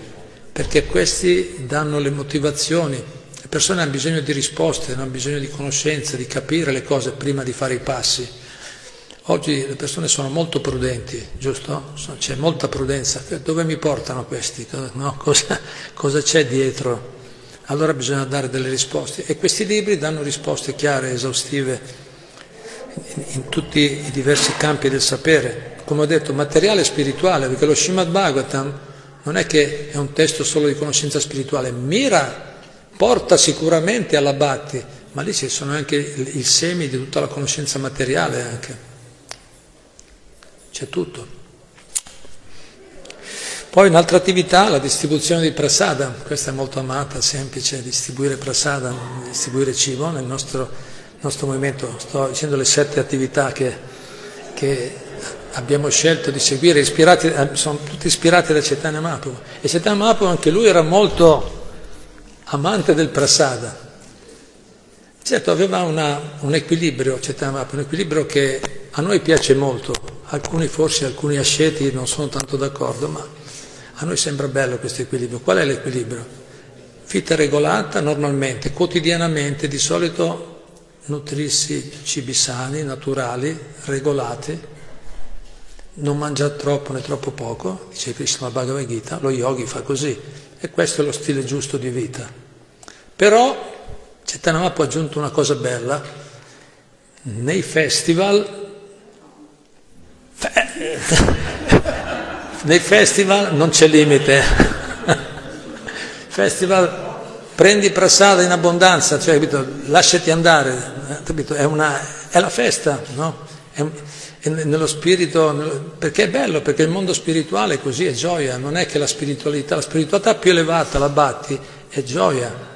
perché questi danno le motivazioni. Le persone hanno bisogno di risposte, hanno bisogno di conoscenza, di capire le cose prima di fare i passi. Oggi le persone sono molto prudenti, giusto? C'è molta prudenza. Dove mi portano questi? No? Cosa, cosa c'è dietro? Allora bisogna dare delle risposte. E questi libri danno risposte chiare, esaustive, in, in tutti i diversi campi del sapere. Come ho detto, materiale e spirituale, perché lo Srimad Bhagavatam non è che è un testo solo di conoscenza spirituale, mira, porta sicuramente alla bhakti, ma lì ci sono anche i, i semi di tutta la conoscenza materiale anche. C'è tutto. Poi un'altra attività, la distribuzione di prasada, questa è molto amata, semplice, distribuire prasada, distribuire cibo nel nostro, nostro movimento. Sto dicendo le sette attività che, che abbiamo scelto di seguire, ispirati, sono tutti ispirati da Chaitanya Mahaprabhu. E Chaitanya Mahaprabhu anche lui era molto amante del prasada. Certo, aveva una, un equilibrio, Chaitanya Mahaprabhu, un equilibrio che a noi piace molto. Alcuni forse, alcuni asceti non sono tanto d'accordo, ma a noi sembra bello questo equilibrio. Qual è l'equilibrio? Vita regolata normalmente, quotidianamente, di solito nutrirsi cibi sani, naturali, regolati, non mangiare troppo né troppo poco, dice Krishna Bhagavad Gita, lo yogi fa così, e questo è lo stile giusto di vita. Però Chaitanya Mahaprabhu ha aggiunto una cosa bella, nei festival fe- nei festival non c'è limite, festival prendi prasada in abbondanza, cioè capito, lasciati andare, capito? È, una, è la festa, no? È, è nello spirito, perché è bello, perché il mondo spirituale è così, è gioia, non è che la spiritualità, la spiritualità più elevata la batti, è gioia.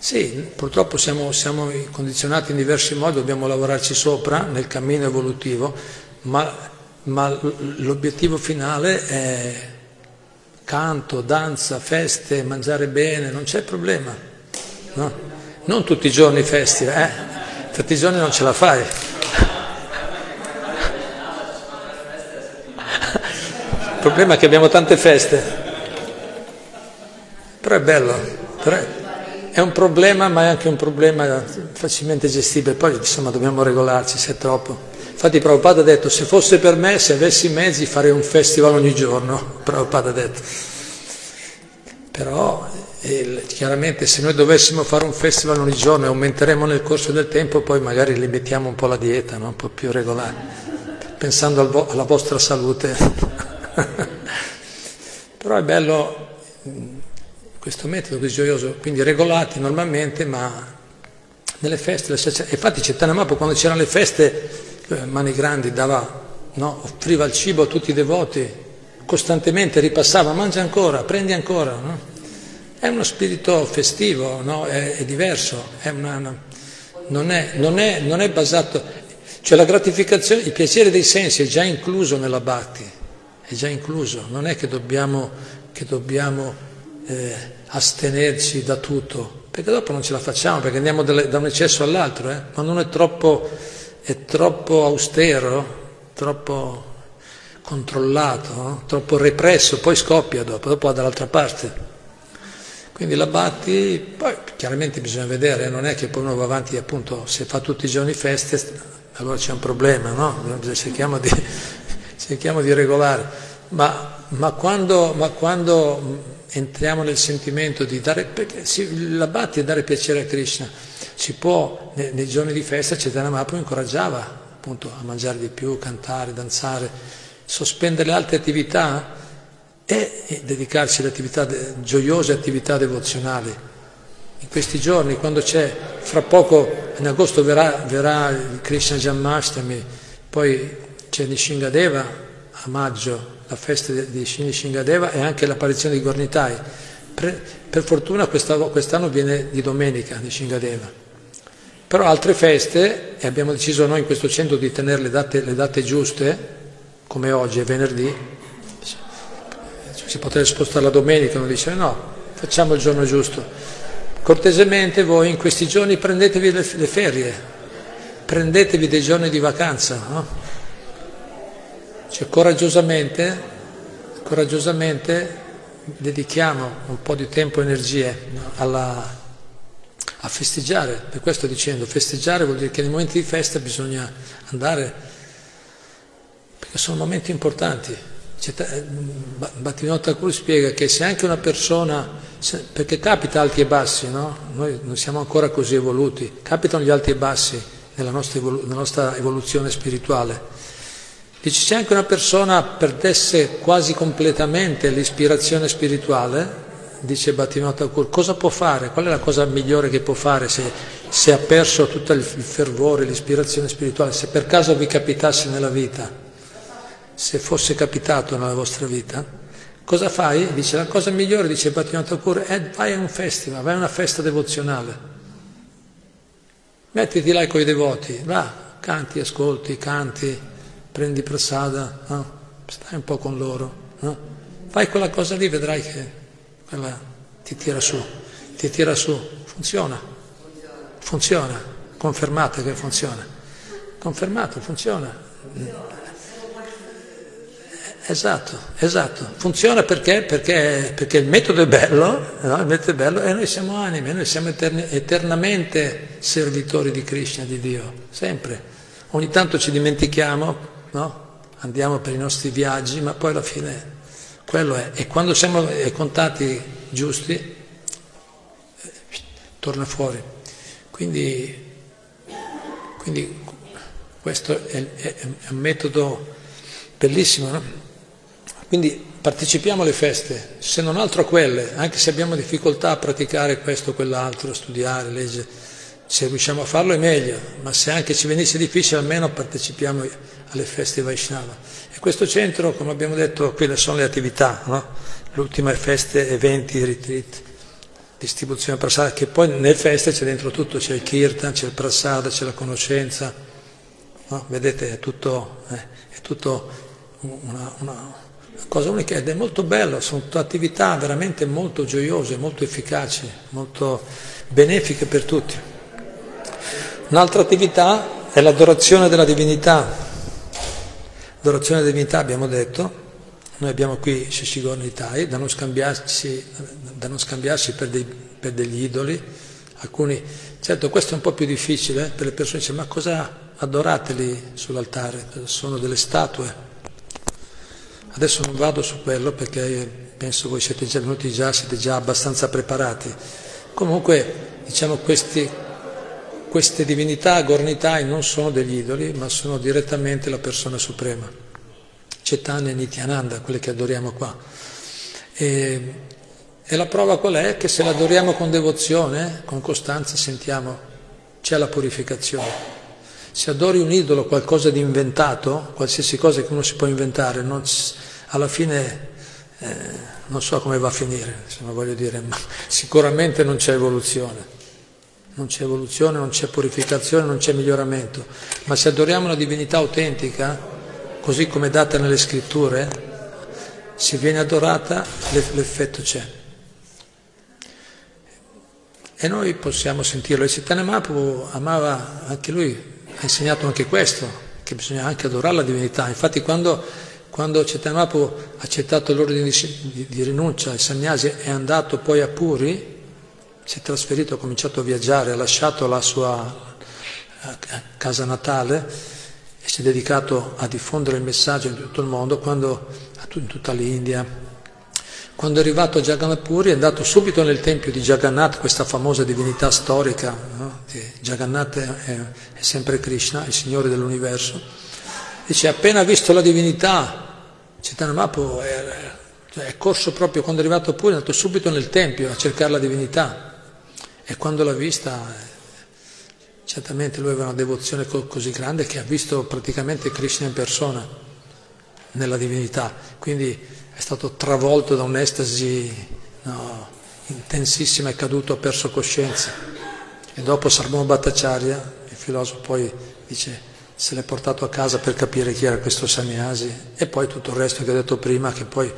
Sì, purtroppo siamo, siamo condizionati in diversi modi, dobbiamo lavorarci sopra nel cammino evolutivo, ma ma l'obiettivo finale è canto, danza, feste, mangiare bene, non c'è problema, no? Non tutti i giorni festival, eh? Tutti i giorni non ce la fai. Il problema è che abbiamo tante feste, però è bello, però è un problema, ma è anche un problema facilmente gestibile, poi insomma dobbiamo regolarci se è troppo. Infatti Prabhupada ha detto, se fosse per me, se avessi i mezzi, farei un festival ogni giorno, Prabhupada ha detto. Però eh, chiaramente se noi dovessimo fare un festival ogni giorno e aumenteremo nel corso del tempo, poi magari limitiamo un po' la dieta, no? Un po' più regolare, pensando al vo- alla vostra salute. Però è bello questo metodo così gioioso, quindi regolati normalmente, ma nelle feste, le... infatti Chaitanya Mahaprabhu quando c'erano le feste, Mani Grandi dava, no, offriva il cibo a tutti i devoti, costantemente ripassava, mangia ancora, prendi ancora, no? È uno spirito festivo, no? È, è diverso, è una, una, non, è, non, è, non è basato, cioè la gratificazione, il piacere dei sensi è già incluso nella bhakti, è già incluso, non è che dobbiamo, che dobbiamo eh, astenerci da tutto, perché dopo non ce la facciamo, perché andiamo da un eccesso all'altro, eh? Ma non è troppo... è troppo austero, troppo controllato, no? Troppo represso, poi scoppia dopo, dopo va dall'altra parte. Quindi la batti, poi chiaramente bisogna vedere, non è che poi uno va avanti, appunto, se fa tutti i giorni feste, allora c'è un problema, no? Cerchiamo di, cerchiamo di regolare, ma, ma, quando, ma quando entriamo nel sentimento di dare, perché si, la batti è dare piacere a Krishna. Si può, nei, nei giorni di festa Chaitanya Mahaprabhu incoraggiava appunto a mangiare di più, cantare, danzare, sospendere le altre attività e, e dedicarsi alle attività de, gioiose attività devozionali. In questi giorni, quando c'è, fra poco, in agosto verrà, verrà il Krishna Janmashtami, poi c'è Nishingadeva a maggio, la festa di Nishingadeva e anche l'apparizione di Gornitai. Per, per fortuna quest'anno viene di domenica Nishingadeva. Però altre feste, e abbiamo deciso noi in questo centro di tenere le date, le date giuste, come oggi è venerdì, si potrebbe spostare la domenica, uno dice no, facciamo il giorno giusto. Cortesemente voi in questi giorni prendetevi le, le ferie, prendetevi dei giorni di vacanza, no? Cioè coraggiosamente, coraggiosamente dedichiamo un po' di tempo e energie alla... a festeggiare, per questo dicendo festeggiare vuol dire che nei momenti di festa bisogna andare, perché sono momenti importanti. Bhaktivinoda Thakur spiega che se anche una persona, se, perché capita alti e bassi, no? Noi non siamo ancora così evoluti, capitano gli alti e bassi nella nostra, evolu- nella nostra evoluzione spirituale. Dice, se anche una persona perdesse quasi completamente l'ispirazione spirituale, dice Bhaktivinoda Thakur, cosa può fare? Qual è la cosa migliore che può fare se, se ha perso tutto il fervore, l'ispirazione spirituale? Se per caso vi capitasse nella vita, se fosse capitato nella vostra vita, cosa fai? Dice, la cosa migliore, dice Bhaktivinoda Thakur, è vai a un festival, vai a una festa devozionale. Mettiti là con i devoti, va, canti, ascolti, canti, prendi prasada, no? Stai un po' con loro, no? Fai quella cosa lì, vedrai che quella ti tira su, ti tira su, funziona, funziona, confermate che funziona, confermato, funziona, esatto, esatto, funziona perché, perché, perché il metodo è bello, no? Il metodo è bello e noi siamo anime, noi siamo eterne, eternamente servitori di Krishna, di Dio, sempre, ogni tanto ci dimentichiamo, no? andiamo per i nostri viaggi, ma poi alla fine quello è. E quando siamo contati giusti, torna fuori. Quindi, quindi questo è, è, è un metodo bellissimo, no? Quindi partecipiamo alle feste, se non altro a quelle, anche se abbiamo difficoltà a praticare questo o quell'altro, studiare, leggere, se riusciamo a farlo è meglio, ma se anche ci venisse difficile almeno partecipiamo alle feste Vaishnava. E questo centro, come abbiamo detto, quelle sono le attività, no? L'ultima è feste, eventi, retreat, distribuzione prasada, che poi nelle feste c'è dentro tutto, c'è il kirtan, c'è il prasada, c'è la conoscenza, no? Vedete, è tutto, eh, è tutto una, una cosa unica ed è molto bello, sono attività veramente molto gioiose, molto efficaci, molto benefiche per tutti. Un'altra attività è l'adorazione della divinità. L'adorazione della divinità, abbiamo detto, noi abbiamo qui Shishigornitai, da non scambiarsi, da non scambiarsi per, dei, per degli idoli. Alcuni, certo, questo è un po' più difficile eh, per le persone, dicono, ma cosa adorate lì sull'altare? Sono delle statue. Adesso non vado su quello perché penso voi siete già venuti già, siete già abbastanza preparati. Comunque, diciamo, questi, queste divinità, Gornitai, non sono degli idoli, ma sono direttamente la persona suprema. Chaitanya e Nityananda, quelle che adoriamo qua. E, e la prova qual è? Che se la adoriamo con devozione, con costanza, sentiamo, c'è la purificazione. Se adori un idolo, qualcosa di inventato, qualsiasi cosa che uno si può inventare, non, alla fine eh, non so come va a finire, insomma, voglio dire, ma sicuramente non c'è evoluzione, non c'è evoluzione, non c'è purificazione, non c'è miglioramento. Ma se adoriamo la divinità autentica, così come data nelle scritture, se viene adorata l'effetto c'è. E noi possiamo sentirlo. E Chaitanya Mahaprabhu amava anche lui, ha insegnato anche questo, che bisogna anche adorare la divinità. Infatti quando, quando Chaitanya Mahaprabhu ha accettato l'ordine di, di, di rinuncia ai sannyasi, è andato poi a Puri, si è trasferito, ha cominciato a viaggiare, ha lasciato la sua casa natale e si è dedicato a diffondere il messaggio in tutto il mondo, quando, in tutta l'India. Quando è arrivato a Jagannath Puri è andato subito nel tempio di Jagannath, questa famosa divinità storica, no? Jagannath è, è sempre Krishna, il Signore dell'Universo. Dice, appena visto la divinità, Chaitanya Mahaprabhu è, è corso proprio, quando è arrivato a Puri è andato subito nel tempio a cercare la divinità. E quando l'ha vista, certamente lui aveva una devozione così grande che ha visto praticamente Krishna in persona, nella divinità. Quindi è stato travolto da un'estasi no, intensissima, è caduto, ha perso coscienza. E dopo Sarvabhauma Bhattacharya, il filosofo, poi dice, se l'è portato a casa per capire chi era questo sannyasi. E poi tutto il resto che ho detto prima, che poi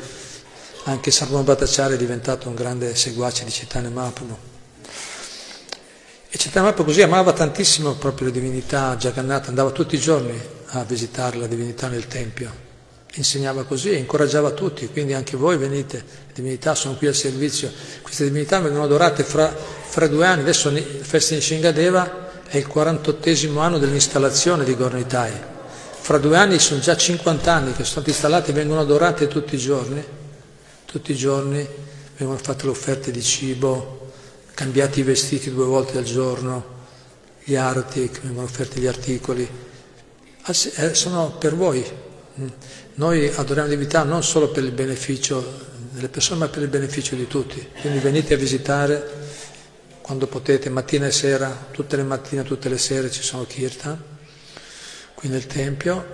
anche Sarvabhauma Bhattacharya è diventato un grande seguace di Chaitanya Mahaprabhu. E Chaitanya Mahaprabhu così amava tantissimo proprio la divinità Jagannatha, andava tutti i giorni a visitare la divinità nel tempio. Insegnava così, incoraggiava tutti, quindi anche voi venite, le divinità sono qui al servizio. Queste divinità vengono adorate fra, fra due anni, adesso la festa di Shingadeva è il quarantottesimo anno dell'installazione di Gornitai, fra due anni sono già cinquanta anni che sono stati installati e vengono adorate tutti i giorni, tutti i giorni vengono fatte le offerte di cibo, cambiati i vestiti due volte al giorno, gli artic, vengono offerti gli articoli, sono per voi. Noi adoriamo la divinità non solo per il beneficio delle persone, ma per il beneficio di tutti. Quindi venite a visitare quando potete, mattina e sera, tutte le mattine, tutte le sere ci sono kirtan, qui nel tempio,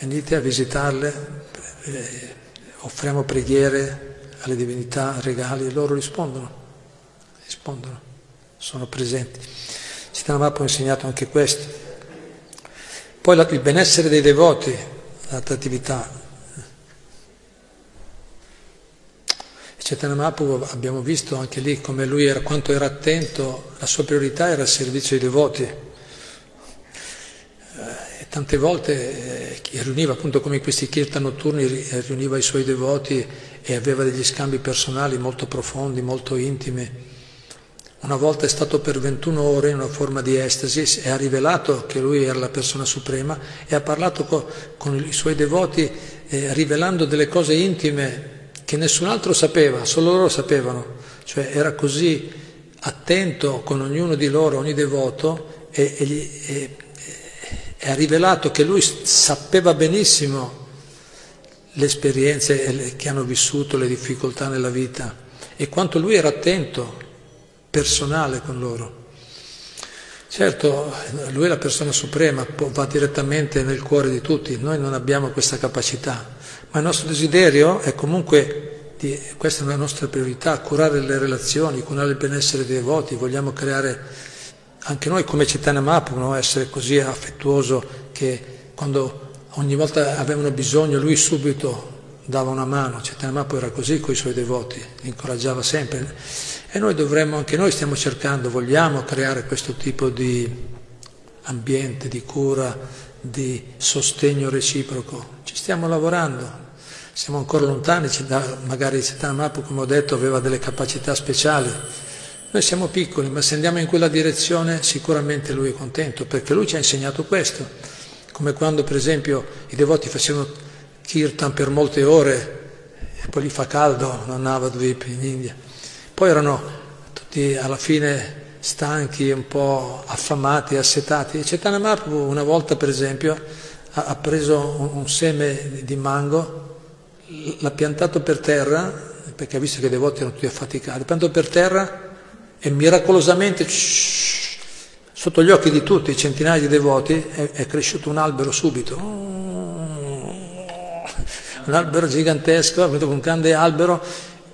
venite a visitarle, eh, offriamo preghiere alle divinità, regali, e loro rispondono, rispondono, sono presenti. Chaitanya Mahaprabhu ha insegnato anche questo. Poi la, il benessere dei devoti, l'altra attività. Chaitanya Mahaprabhu abbiamo visto anche lì come lui era, quanto era attento, la sua priorità era il servizio ai devoti. E tante volte eh, riuniva, appunto come in questi kirtan notturni, riuniva i suoi devoti e aveva degli scambi personali molto profondi, molto intimi. una volta è stato per ventuno ore in una forma di estasi e ha rivelato che lui era la persona suprema e ha parlato co- con i suoi devoti eh, rivelando delle cose intime che nessun altro sapeva, solo loro sapevano, cioè era così attento con ognuno di loro, ogni devoto, e, e, e, e ha rivelato che lui sapeva benissimo le esperienze che hanno vissuto, le difficoltà nella vita, e quanto lui era attento, personale con loro. Certo, lui è la persona suprema, va direttamente nel cuore di tutti, noi non abbiamo questa capacità, ma il nostro desiderio è comunque, di, questa è la nostra priorità, curare le relazioni, curare il benessere dei devoti, vogliamo creare, anche noi come Chaitanya Mahaprabhu vogliamo essere così affettuoso che quando ogni volta avevano bisogno lui subito dava una mano. Chaitanya Mahaprabhu era così con i suoi devoti, li incoraggiava sempre, e noi dovremmo, anche noi stiamo cercando, vogliamo creare questo tipo di ambiente, di cura, di sostegno reciproco. Ci stiamo lavorando, siamo ancora lontani, magari Chaitanya Mahaprabhu, come ho detto, aveva delle capacità speciali, noi siamo piccoli, ma se andiamo in quella direzione sicuramente lui è contento, perché lui ci ha insegnato questo, come quando per esempio i devoti facevano kirtan per molte ore e poi gli fa caldo a Navadvip in India, poi erano tutti alla fine stanchi, un po' affamati, assetati, e Chaitanya Mahaprabhu una volta per esempio ha, ha preso un, un seme di mango, l'ha piantato per terra, perché ha visto che i devoti erano tutti affaticati, l'ha piantato per terra e miracolosamente shh, sotto gli occhi di tutti i centinaia di devoti è, è cresciuto un albero subito, un albero gigantesco, un grande albero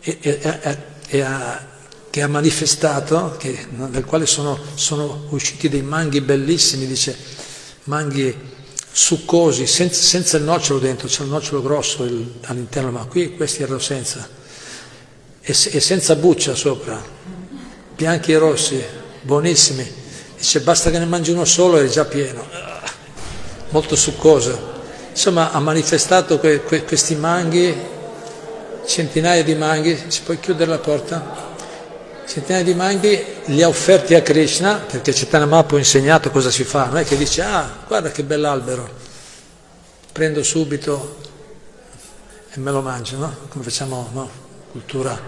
e, e, e, e ha che ha manifestato, che, del quale sono, sono usciti dei manghi bellissimi, dice, manghi succosi, senza, senza il nocciolo dentro, c'è un nocciolo grosso il, all'interno, ma qui questi erano senza, e, e senza buccia sopra, bianchi e rossi, buonissimi, dice basta che ne mangi uno solo e è già pieno, molto succoso. Insomma ha manifestato que, que, questi manghi, centinaia di manghi, si può chiudere la porta? Centinaia di manghi li ha offerti a Krishna, perché Chaitanya Mahaprabhu ha insegnato cosa si fa, non è che dice ah guarda che bell'albero, prendo subito e me lo mangio, no? Come facciamo, no? Cultura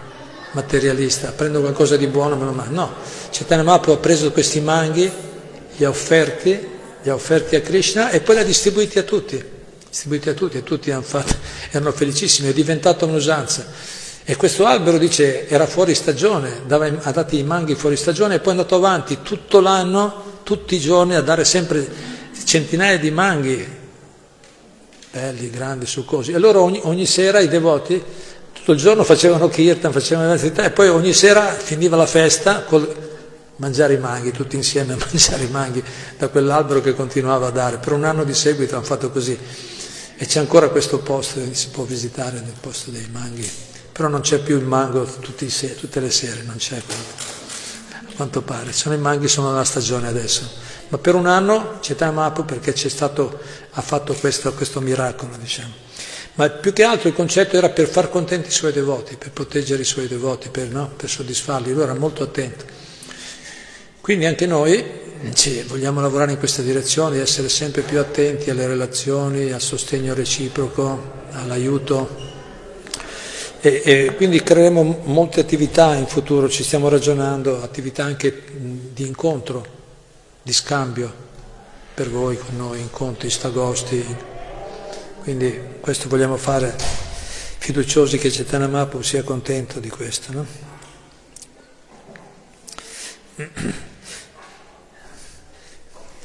materialista, prendo qualcosa di buono e me lo mangio, no, Chaitanya Mahaprabhu ha preso questi manghi, li ha offerti, li ha offerti a Krishna e poi li ha distribuiti a tutti, distribuiti a tutti e tutti hanno fatto, erano felicissimi, è diventata un'usanza. E questo albero, dice, era fuori stagione, dava, ha dato i manghi fuori stagione e poi è andato avanti tutto l'anno, tutti i giorni, a dare sempre centinaia di manghi, belli, grandi, succosi. E allora ogni, ogni sera i devoti, tutto il giorno facevano kirtan, facevano università, e poi ogni sera finiva la festa col mangiare i manghi, tutti insieme a mangiare i manghi da quell'albero che continuava a dare. Per un anno di seguito hanno fatto così. E c'è ancora questo posto che si può visitare, nel posto dei manghi. Però non c'è più il mango tutti, tutte le sere, non c'è, a quanto pare. Sono i manghi, sono nella stagione adesso. Ma per un anno c'è Tamapo perché c'è stato, ha fatto questo, questo miracolo, diciamo. Ma più che altro il concetto era per far contenti i suoi devoti, per proteggere i suoi devoti, per, no? Per soddisfarli. Lui era molto attento. Quindi anche noi ci vogliamo lavorare in questa direzione, essere sempre più attenti alle relazioni, al sostegno reciproco, all'aiuto. E, e quindi creeremo molte attività in futuro, ci stiamo ragionando, attività anche di incontro, di scambio per voi, con noi, incontri, stagosti, quindi questo vogliamo fare, fiduciosi che Chaitanya Mahaprabhu sia contento di questo, no?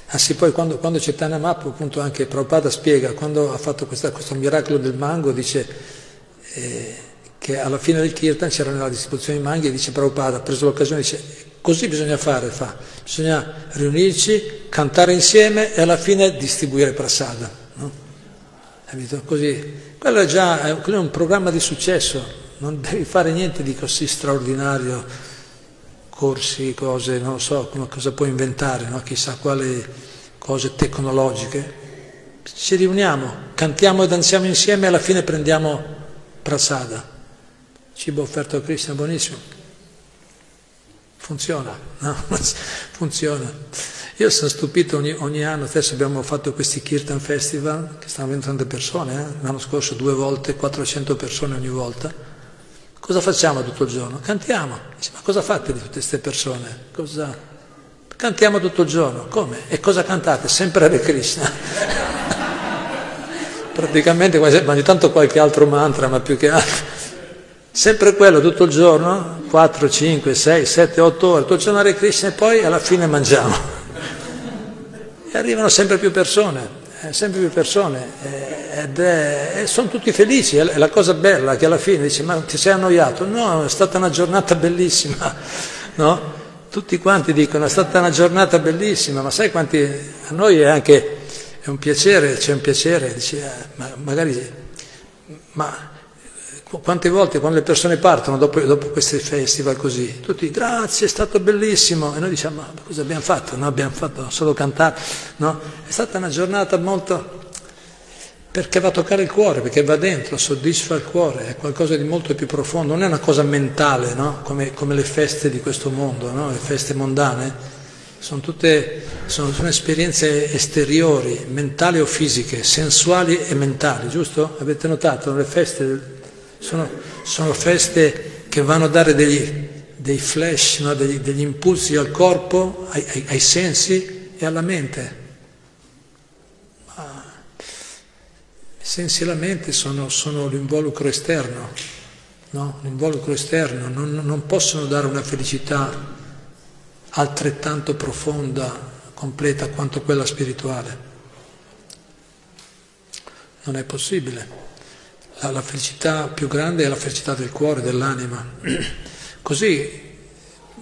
Ah sì, poi quando, quando Chaitanya Mahaprabhu, appunto anche Prabhupada spiega, quando ha fatto questa, questo miracolo del mango, dice... Eh, che alla fine del kirtan c'era nella distribuzione di manghi e dice Prabhupada, ha preso l'occasione, dice così bisogna fare, fa. Bisogna riunirci, cantare insieme e alla fine distribuire prasada, no? Così. Quello è già è un programma di successo, non devi fare niente di così straordinario, corsi, cose, non so cosa puoi inventare, no? Chissà quali cose tecnologiche. Ci riuniamo, cantiamo e danziamo insieme e alla fine prendiamo prasada. Cibo offerto a Krishna, buonissimo. Funziona, no? Funziona. Io sono stupito ogni, ogni anno, adesso abbiamo fatto questi Kirtan Festival, che stanno avendo tante persone, eh? L'anno scorso due volte, quattrocento persone ogni volta. Cosa facciamo tutto il giorno? Cantiamo. Dice, ma cosa fate di tutte queste persone? Cosa? Cantiamo tutto il giorno. Come? E cosa cantate? Sempre Hare Krishna. Praticamente, ma ogni tanto qualche altro mantra, ma più che altro. Sempre quello tutto il giorno, quattro, cinque, sei, sette, otto ore, tutto il giorno Hare Krishna e poi alla fine mangiamo. E arrivano sempre più persone, eh, sempre più persone, eh, ed è, eh, sono tutti felici, è la cosa bella che alla fine dici, ma ti sei annoiato? No, è stata una giornata bellissima, no? Tutti quanti dicono, è stata una giornata bellissima, ma sai quanti, a noi è anche, è un piacere, c'è un piacere, dici, eh, ma, magari, ma... Quante volte quando le persone partono dopo, dopo questi festival così, tutti grazie, è stato bellissimo, e noi diciamo ma cosa abbiamo fatto? No, abbiamo fatto solo cantare, no? È stata una giornata molto, perché va a toccare il cuore, perché va dentro, soddisfa il cuore, è qualcosa di molto più profondo, non è una cosa mentale, no? Come, come le feste di questo mondo, no? Le feste mondane sono tutte sono, sono esperienze esteriori, mentali o fisiche, sensuali e mentali, giusto? Avete notato? Le feste del Sono, sono feste che vanno a dare degli, dei flash, no? degli, degli impulsi al corpo, ai, ai, ai sensi e alla mente. Ma i sensi e la mente sono, sono l'involucro esterno, no? L'involucro esterno, non, non possono dare una felicità altrettanto profonda, completa quanto quella spirituale. Non è possibile. La felicità più grande è la felicità del cuore, dell'anima. Così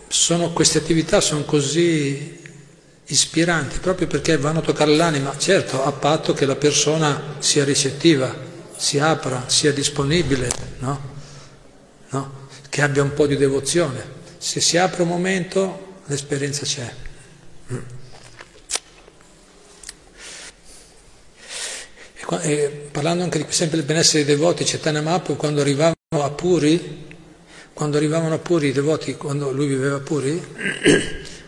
sono, queste attività sono così ispiranti proprio perché vanno a toccare l'anima, certo, a patto che la persona sia ricettiva, si apra, sia disponibile, no? No? Che abbia un po' di devozione. Se si apre un momento, l'esperienza c'è. E parlando anche di sempre del benessere dei devoti, Chaitanya Mahaprabhu quando arrivavano a Puri, quando arrivavano a Puri i devoti, quando lui viveva a Puri,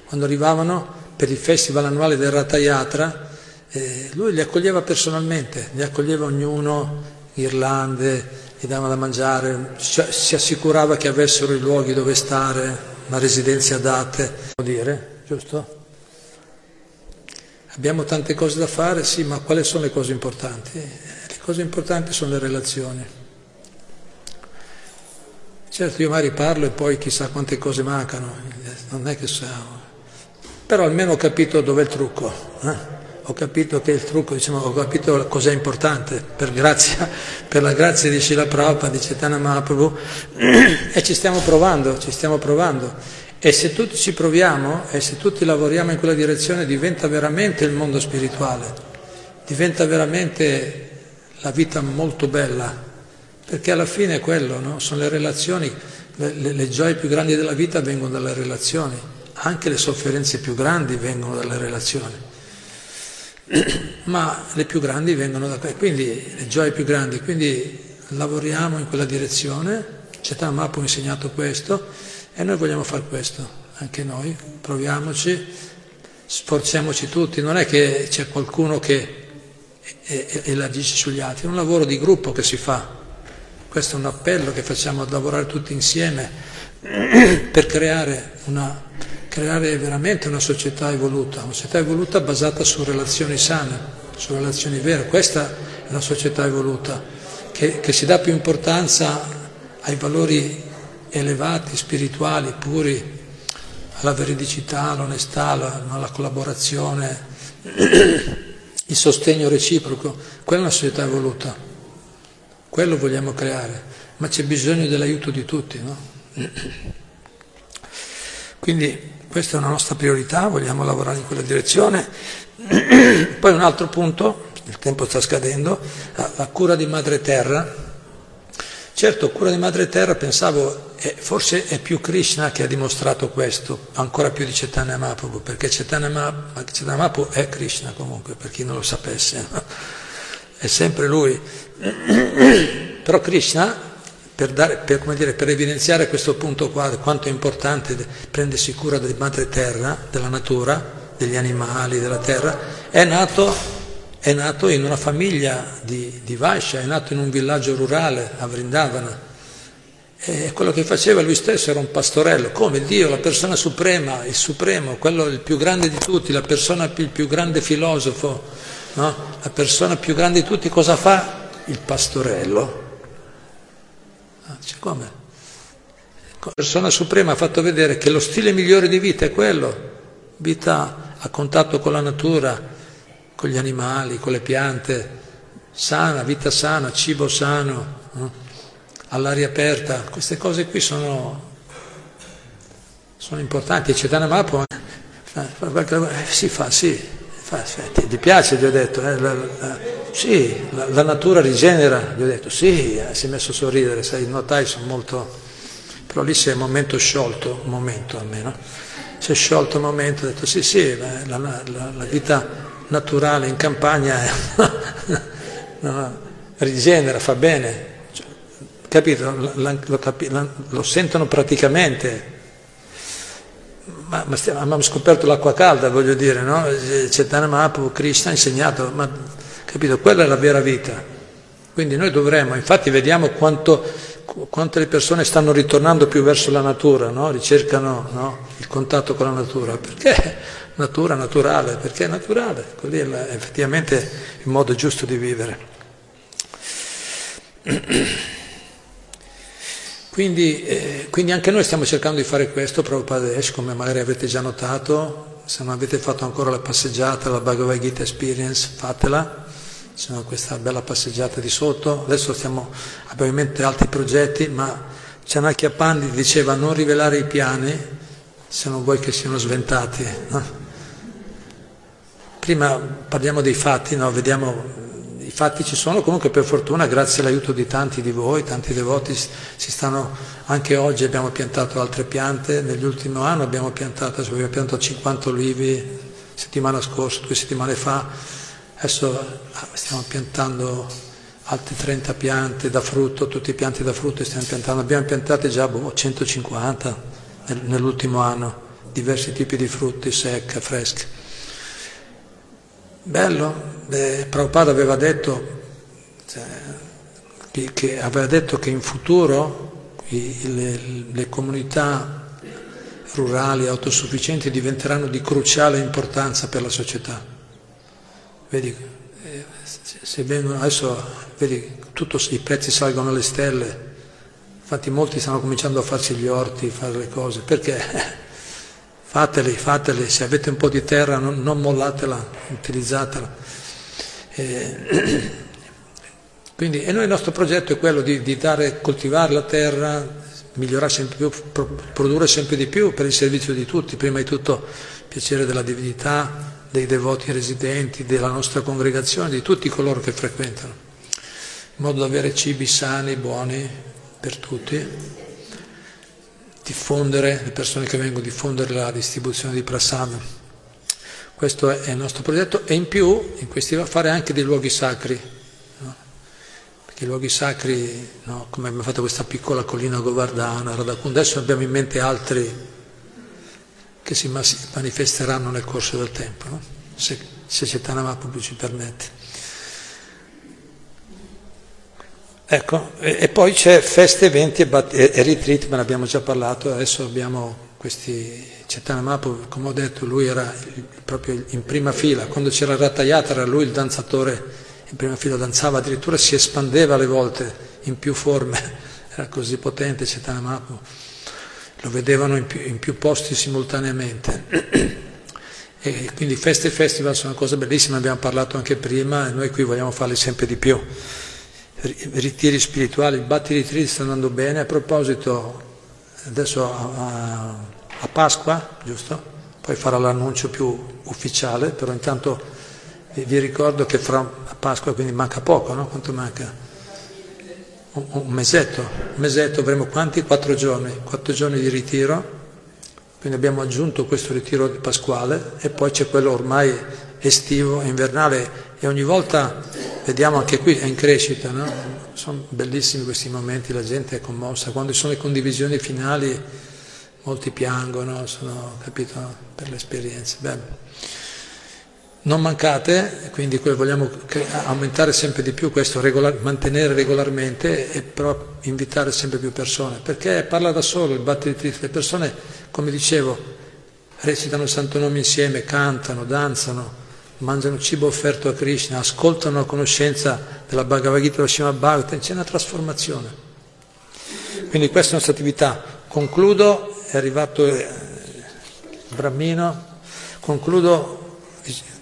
quando arrivavano per il festival annuale del Ratha Yatra, eh, lui li accoglieva personalmente, li accoglieva ognuno, ghirlande, gli davano da mangiare, cioè, si assicurava che avessero i luoghi dove stare, una residenza adatta, può dire, giusto? Abbiamo tante cose da fare, sì, ma quali sono le cose importanti? Le cose importanti sono le relazioni. Certo, io magari parlo e poi chissà quante cose mancano, non è che so. Però almeno ho capito dov'è il trucco. Eh? Ho capito che il trucco, diciamo, ho capito cos'è importante, per grazia, per la grazia di Srila Prabhupada, di Chaitanya Mahaprabhu, e ci stiamo provando, ci stiamo provando. E se tutti ci proviamo, e se tutti lavoriamo in quella direzione, diventa veramente il mondo spirituale, diventa veramente la vita molto bella, perché alla fine è quello, no? Sono le relazioni, le, le gioie più grandi della vita vengono dalle relazioni, anche le sofferenze più grandi vengono dalle relazioni, ma le più grandi vengono da quelle, quindi le gioie più grandi, quindi lavoriamo in quella direzione, Chaitanya Mahaprabhu ha insegnato questo, e noi vogliamo fare questo, anche noi, proviamoci, sforziamoci tutti, non è che c'è qualcuno che elargisce sugli altri, è un lavoro di gruppo che si fa, questo è un appello che facciamo a lavorare tutti insieme per creare, una, creare veramente una società evoluta, una società evoluta basata su relazioni sane, su relazioni vere, questa è una società evoluta, che, che si dà più importanza ai valori elevati, spirituali, puri, alla veridicità, all'onestà, alla, alla collaborazione, il sostegno reciproco, quella è una società evoluta, quello vogliamo creare, ma c'è bisogno dell'aiuto di tutti, no? Quindi questa è una nostra priorità, vogliamo lavorare in quella direzione. Poi un altro punto, il tempo sta scadendo, la cura di Madre Terra. Certo, cura di Madre Terra, pensavo, eh, forse è più Krishna che ha dimostrato questo, ancora più di Chaitanya Mahaprabhu, perché Chaitanya Mahaprabhu è Krishna comunque, per chi non lo sapesse, no? È sempre lui. Però Krishna per, dare, per, come dire, per evidenziare questo punto qua, quanto è importante prendersi cura di madre terra, della natura, degli animali, della terra, è nato, è nato in una famiglia di, di Vaishya, è nato in un villaggio rurale a Vrindavana. E quello che faceva lui stesso era un pastorello, come Dio, la persona suprema, il supremo, quello il più grande di tutti, la persona più, il più grande filosofo, no? La persona più grande di tutti, cosa fa? Il pastorello. Ah, cioè come? La persona suprema ha fatto vedere che lo stile migliore di vita è quello, vita a contatto con la natura, con gli animali, con le piante, sana, vita sana, cibo sano, no? All'aria aperta, queste cose qui sono, sono importanti. Il Chaitanya Mahaprabhu si fa, sì, fa, ti, ti piace, gli ho detto, eh, la, la, sì, la, la natura rigenera, gli ho detto, sì, eh, si è messo a sorridere, sai, i notai sono molto, però lì si è un momento sciolto, un momento almeno, si è sciolto un momento, ho detto, sì, sì, la, la, la, la vita naturale in campagna no, rigenera, fa bene. Capito? Lo, lo, lo, lo sentono praticamente, ma, ma stiamo, abbiamo scoperto l'acqua calda, voglio dire, no? Chaitanya Mahaprabhu, Krishna ha insegnato, ma capito? Quella è la vera vita. Quindi noi dovremmo, infatti vediamo quanto, quante le persone stanno ritornando più verso la natura, no? Ricercano, no? Il contatto con la natura, perché natura naturale, perché è naturale, quello è la, effettivamente il modo giusto di vivere. Quindi, eh, quindi anche noi stiamo cercando di fare questo, Prabhupada Desh, come magari avete già notato. Se non avete fatto ancora la passeggiata, la Bhagavad Gita Experience, fatela, c'è questa bella passeggiata di sotto. Adesso stiamo, abbiamo in mente altri progetti, ma Chanakya Pandit diceva non rivelare i piani se non vuoi che siano sventati. No? Prima parliamo dei fatti, no? Vediamo... I fatti ci sono, comunque per fortuna, grazie all'aiuto di tanti di voi, tanti devoti, si stanno, anche oggi abbiamo piantato altre piante, nell'ultimo anno abbiamo piantato, abbiamo piantato cinquanta olivi, settimana scorsa, due settimane fa, adesso stiamo piantando altre trenta piante da frutto, tutti i pianti da frutto stiamo piantando, abbiamo piantate già boh, centocinquanta nell'ultimo anno, diversi tipi di frutti, secca, freschi. Bello? Eh, Prabhupada aveva detto, cioè, che, che aveva detto che in futuro i, le, le comunità rurali autosufficienti diventeranno di cruciale importanza per la società. Vedi, eh, se, se vengono, adesso vedi, tutto, i prezzi salgono alle stelle, infatti molti stanno cominciando a farsi gli orti, fare le cose, perché... Fateli, fateli, se avete un po' di terra non, non mollatela, utilizzatela. E, quindi, e noi il nostro progetto è quello di, di dare, coltivare la terra, migliorare sempre più, produrre sempre di più per il servizio di tutti, prima di tutto il piacere della divinità, dei devoti residenti, della nostra congregazione, di tutti coloro che frequentano, in modo da avere cibi sani, buoni per tutti. Diffondere, le persone che vengono a diffondere la distribuzione di prasada. Questo è il nostro progetto, e in più in questi va a fare anche dei luoghi sacri, no? Perché i luoghi sacri, no? Come abbiamo fatto questa piccola collina Govardhana, Radhakunda, adesso abbiamo in mente altri che si manifesteranno nel corso del tempo, no? Se, se Chaitanya Mahaprabhu ci permette. Ecco, e, e poi c'è feste, eventi e, bat- e, e retreat, me ne abbiamo già parlato, adesso abbiamo questi, Chaitanya Mahaprabhu, come ho detto, lui era il, proprio in prima fila, quando c'era Ratha Yatra era lui il danzatore, in prima fila danzava, addirittura si espandeva alle volte in più forme, era così potente Chaitanya Mahaprabhu, lo vedevano in più, in più posti simultaneamente. E quindi feste e festival sono una cosa bellissima, abbiamo parlato anche prima, e noi qui vogliamo farli sempre di più. Ritiri spirituali, i batti ritiri stanno andando bene. A proposito, adesso a, a Pasqua, giusto? Poi farò l'annuncio più ufficiale, però intanto vi, vi ricordo che fra a Pasqua, quindi manca poco, no? Quanto manca? Un, un mesetto, un mesetto avremo quanti? Quattro giorni, quattro giorni di ritiro, quindi abbiamo aggiunto questo ritiro pasquale e poi c'è quello ormai estivo e invernale, e ogni volta... Vediamo anche qui, è in crescita, no? Sono bellissimi questi momenti, la gente è commossa, quando ci sono le condivisioni finali molti piangono, sono, capito, per le esperienze. Beh, non mancate, quindi vogliamo aumentare sempre di più questo, regolar, mantenere regolarmente e però invitare sempre più persone, perché parla da solo il battito, le persone, come dicevo, recitano il Santo Nome insieme, cantano, danzano, mangiano cibo offerto a Krishna, ascoltano la conoscenza della Bhagavad Gita, dello Srimad Bhagavatam, c'è una trasformazione. Quindi questa è la nostra attività. Concludo, è arrivato il brammino, concludo,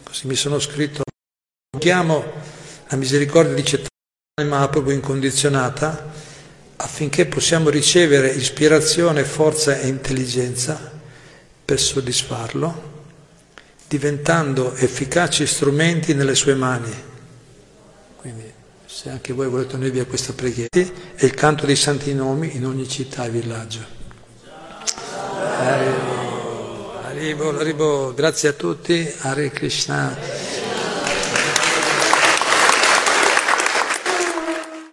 così mi sono scritto, chiamo la misericordia di Chaitanya Mahaprabhu incondizionata affinché possiamo ricevere ispirazione, forza e intelligenza per soddisfarlo, diventando efficaci strumenti nelle sue mani. Quindi, se anche voi volete unirvi a questa preghiera, è il canto dei santi nomi in ogni città e villaggio. Arrivo, arrivo, grazie a tutti, Hare Krishna.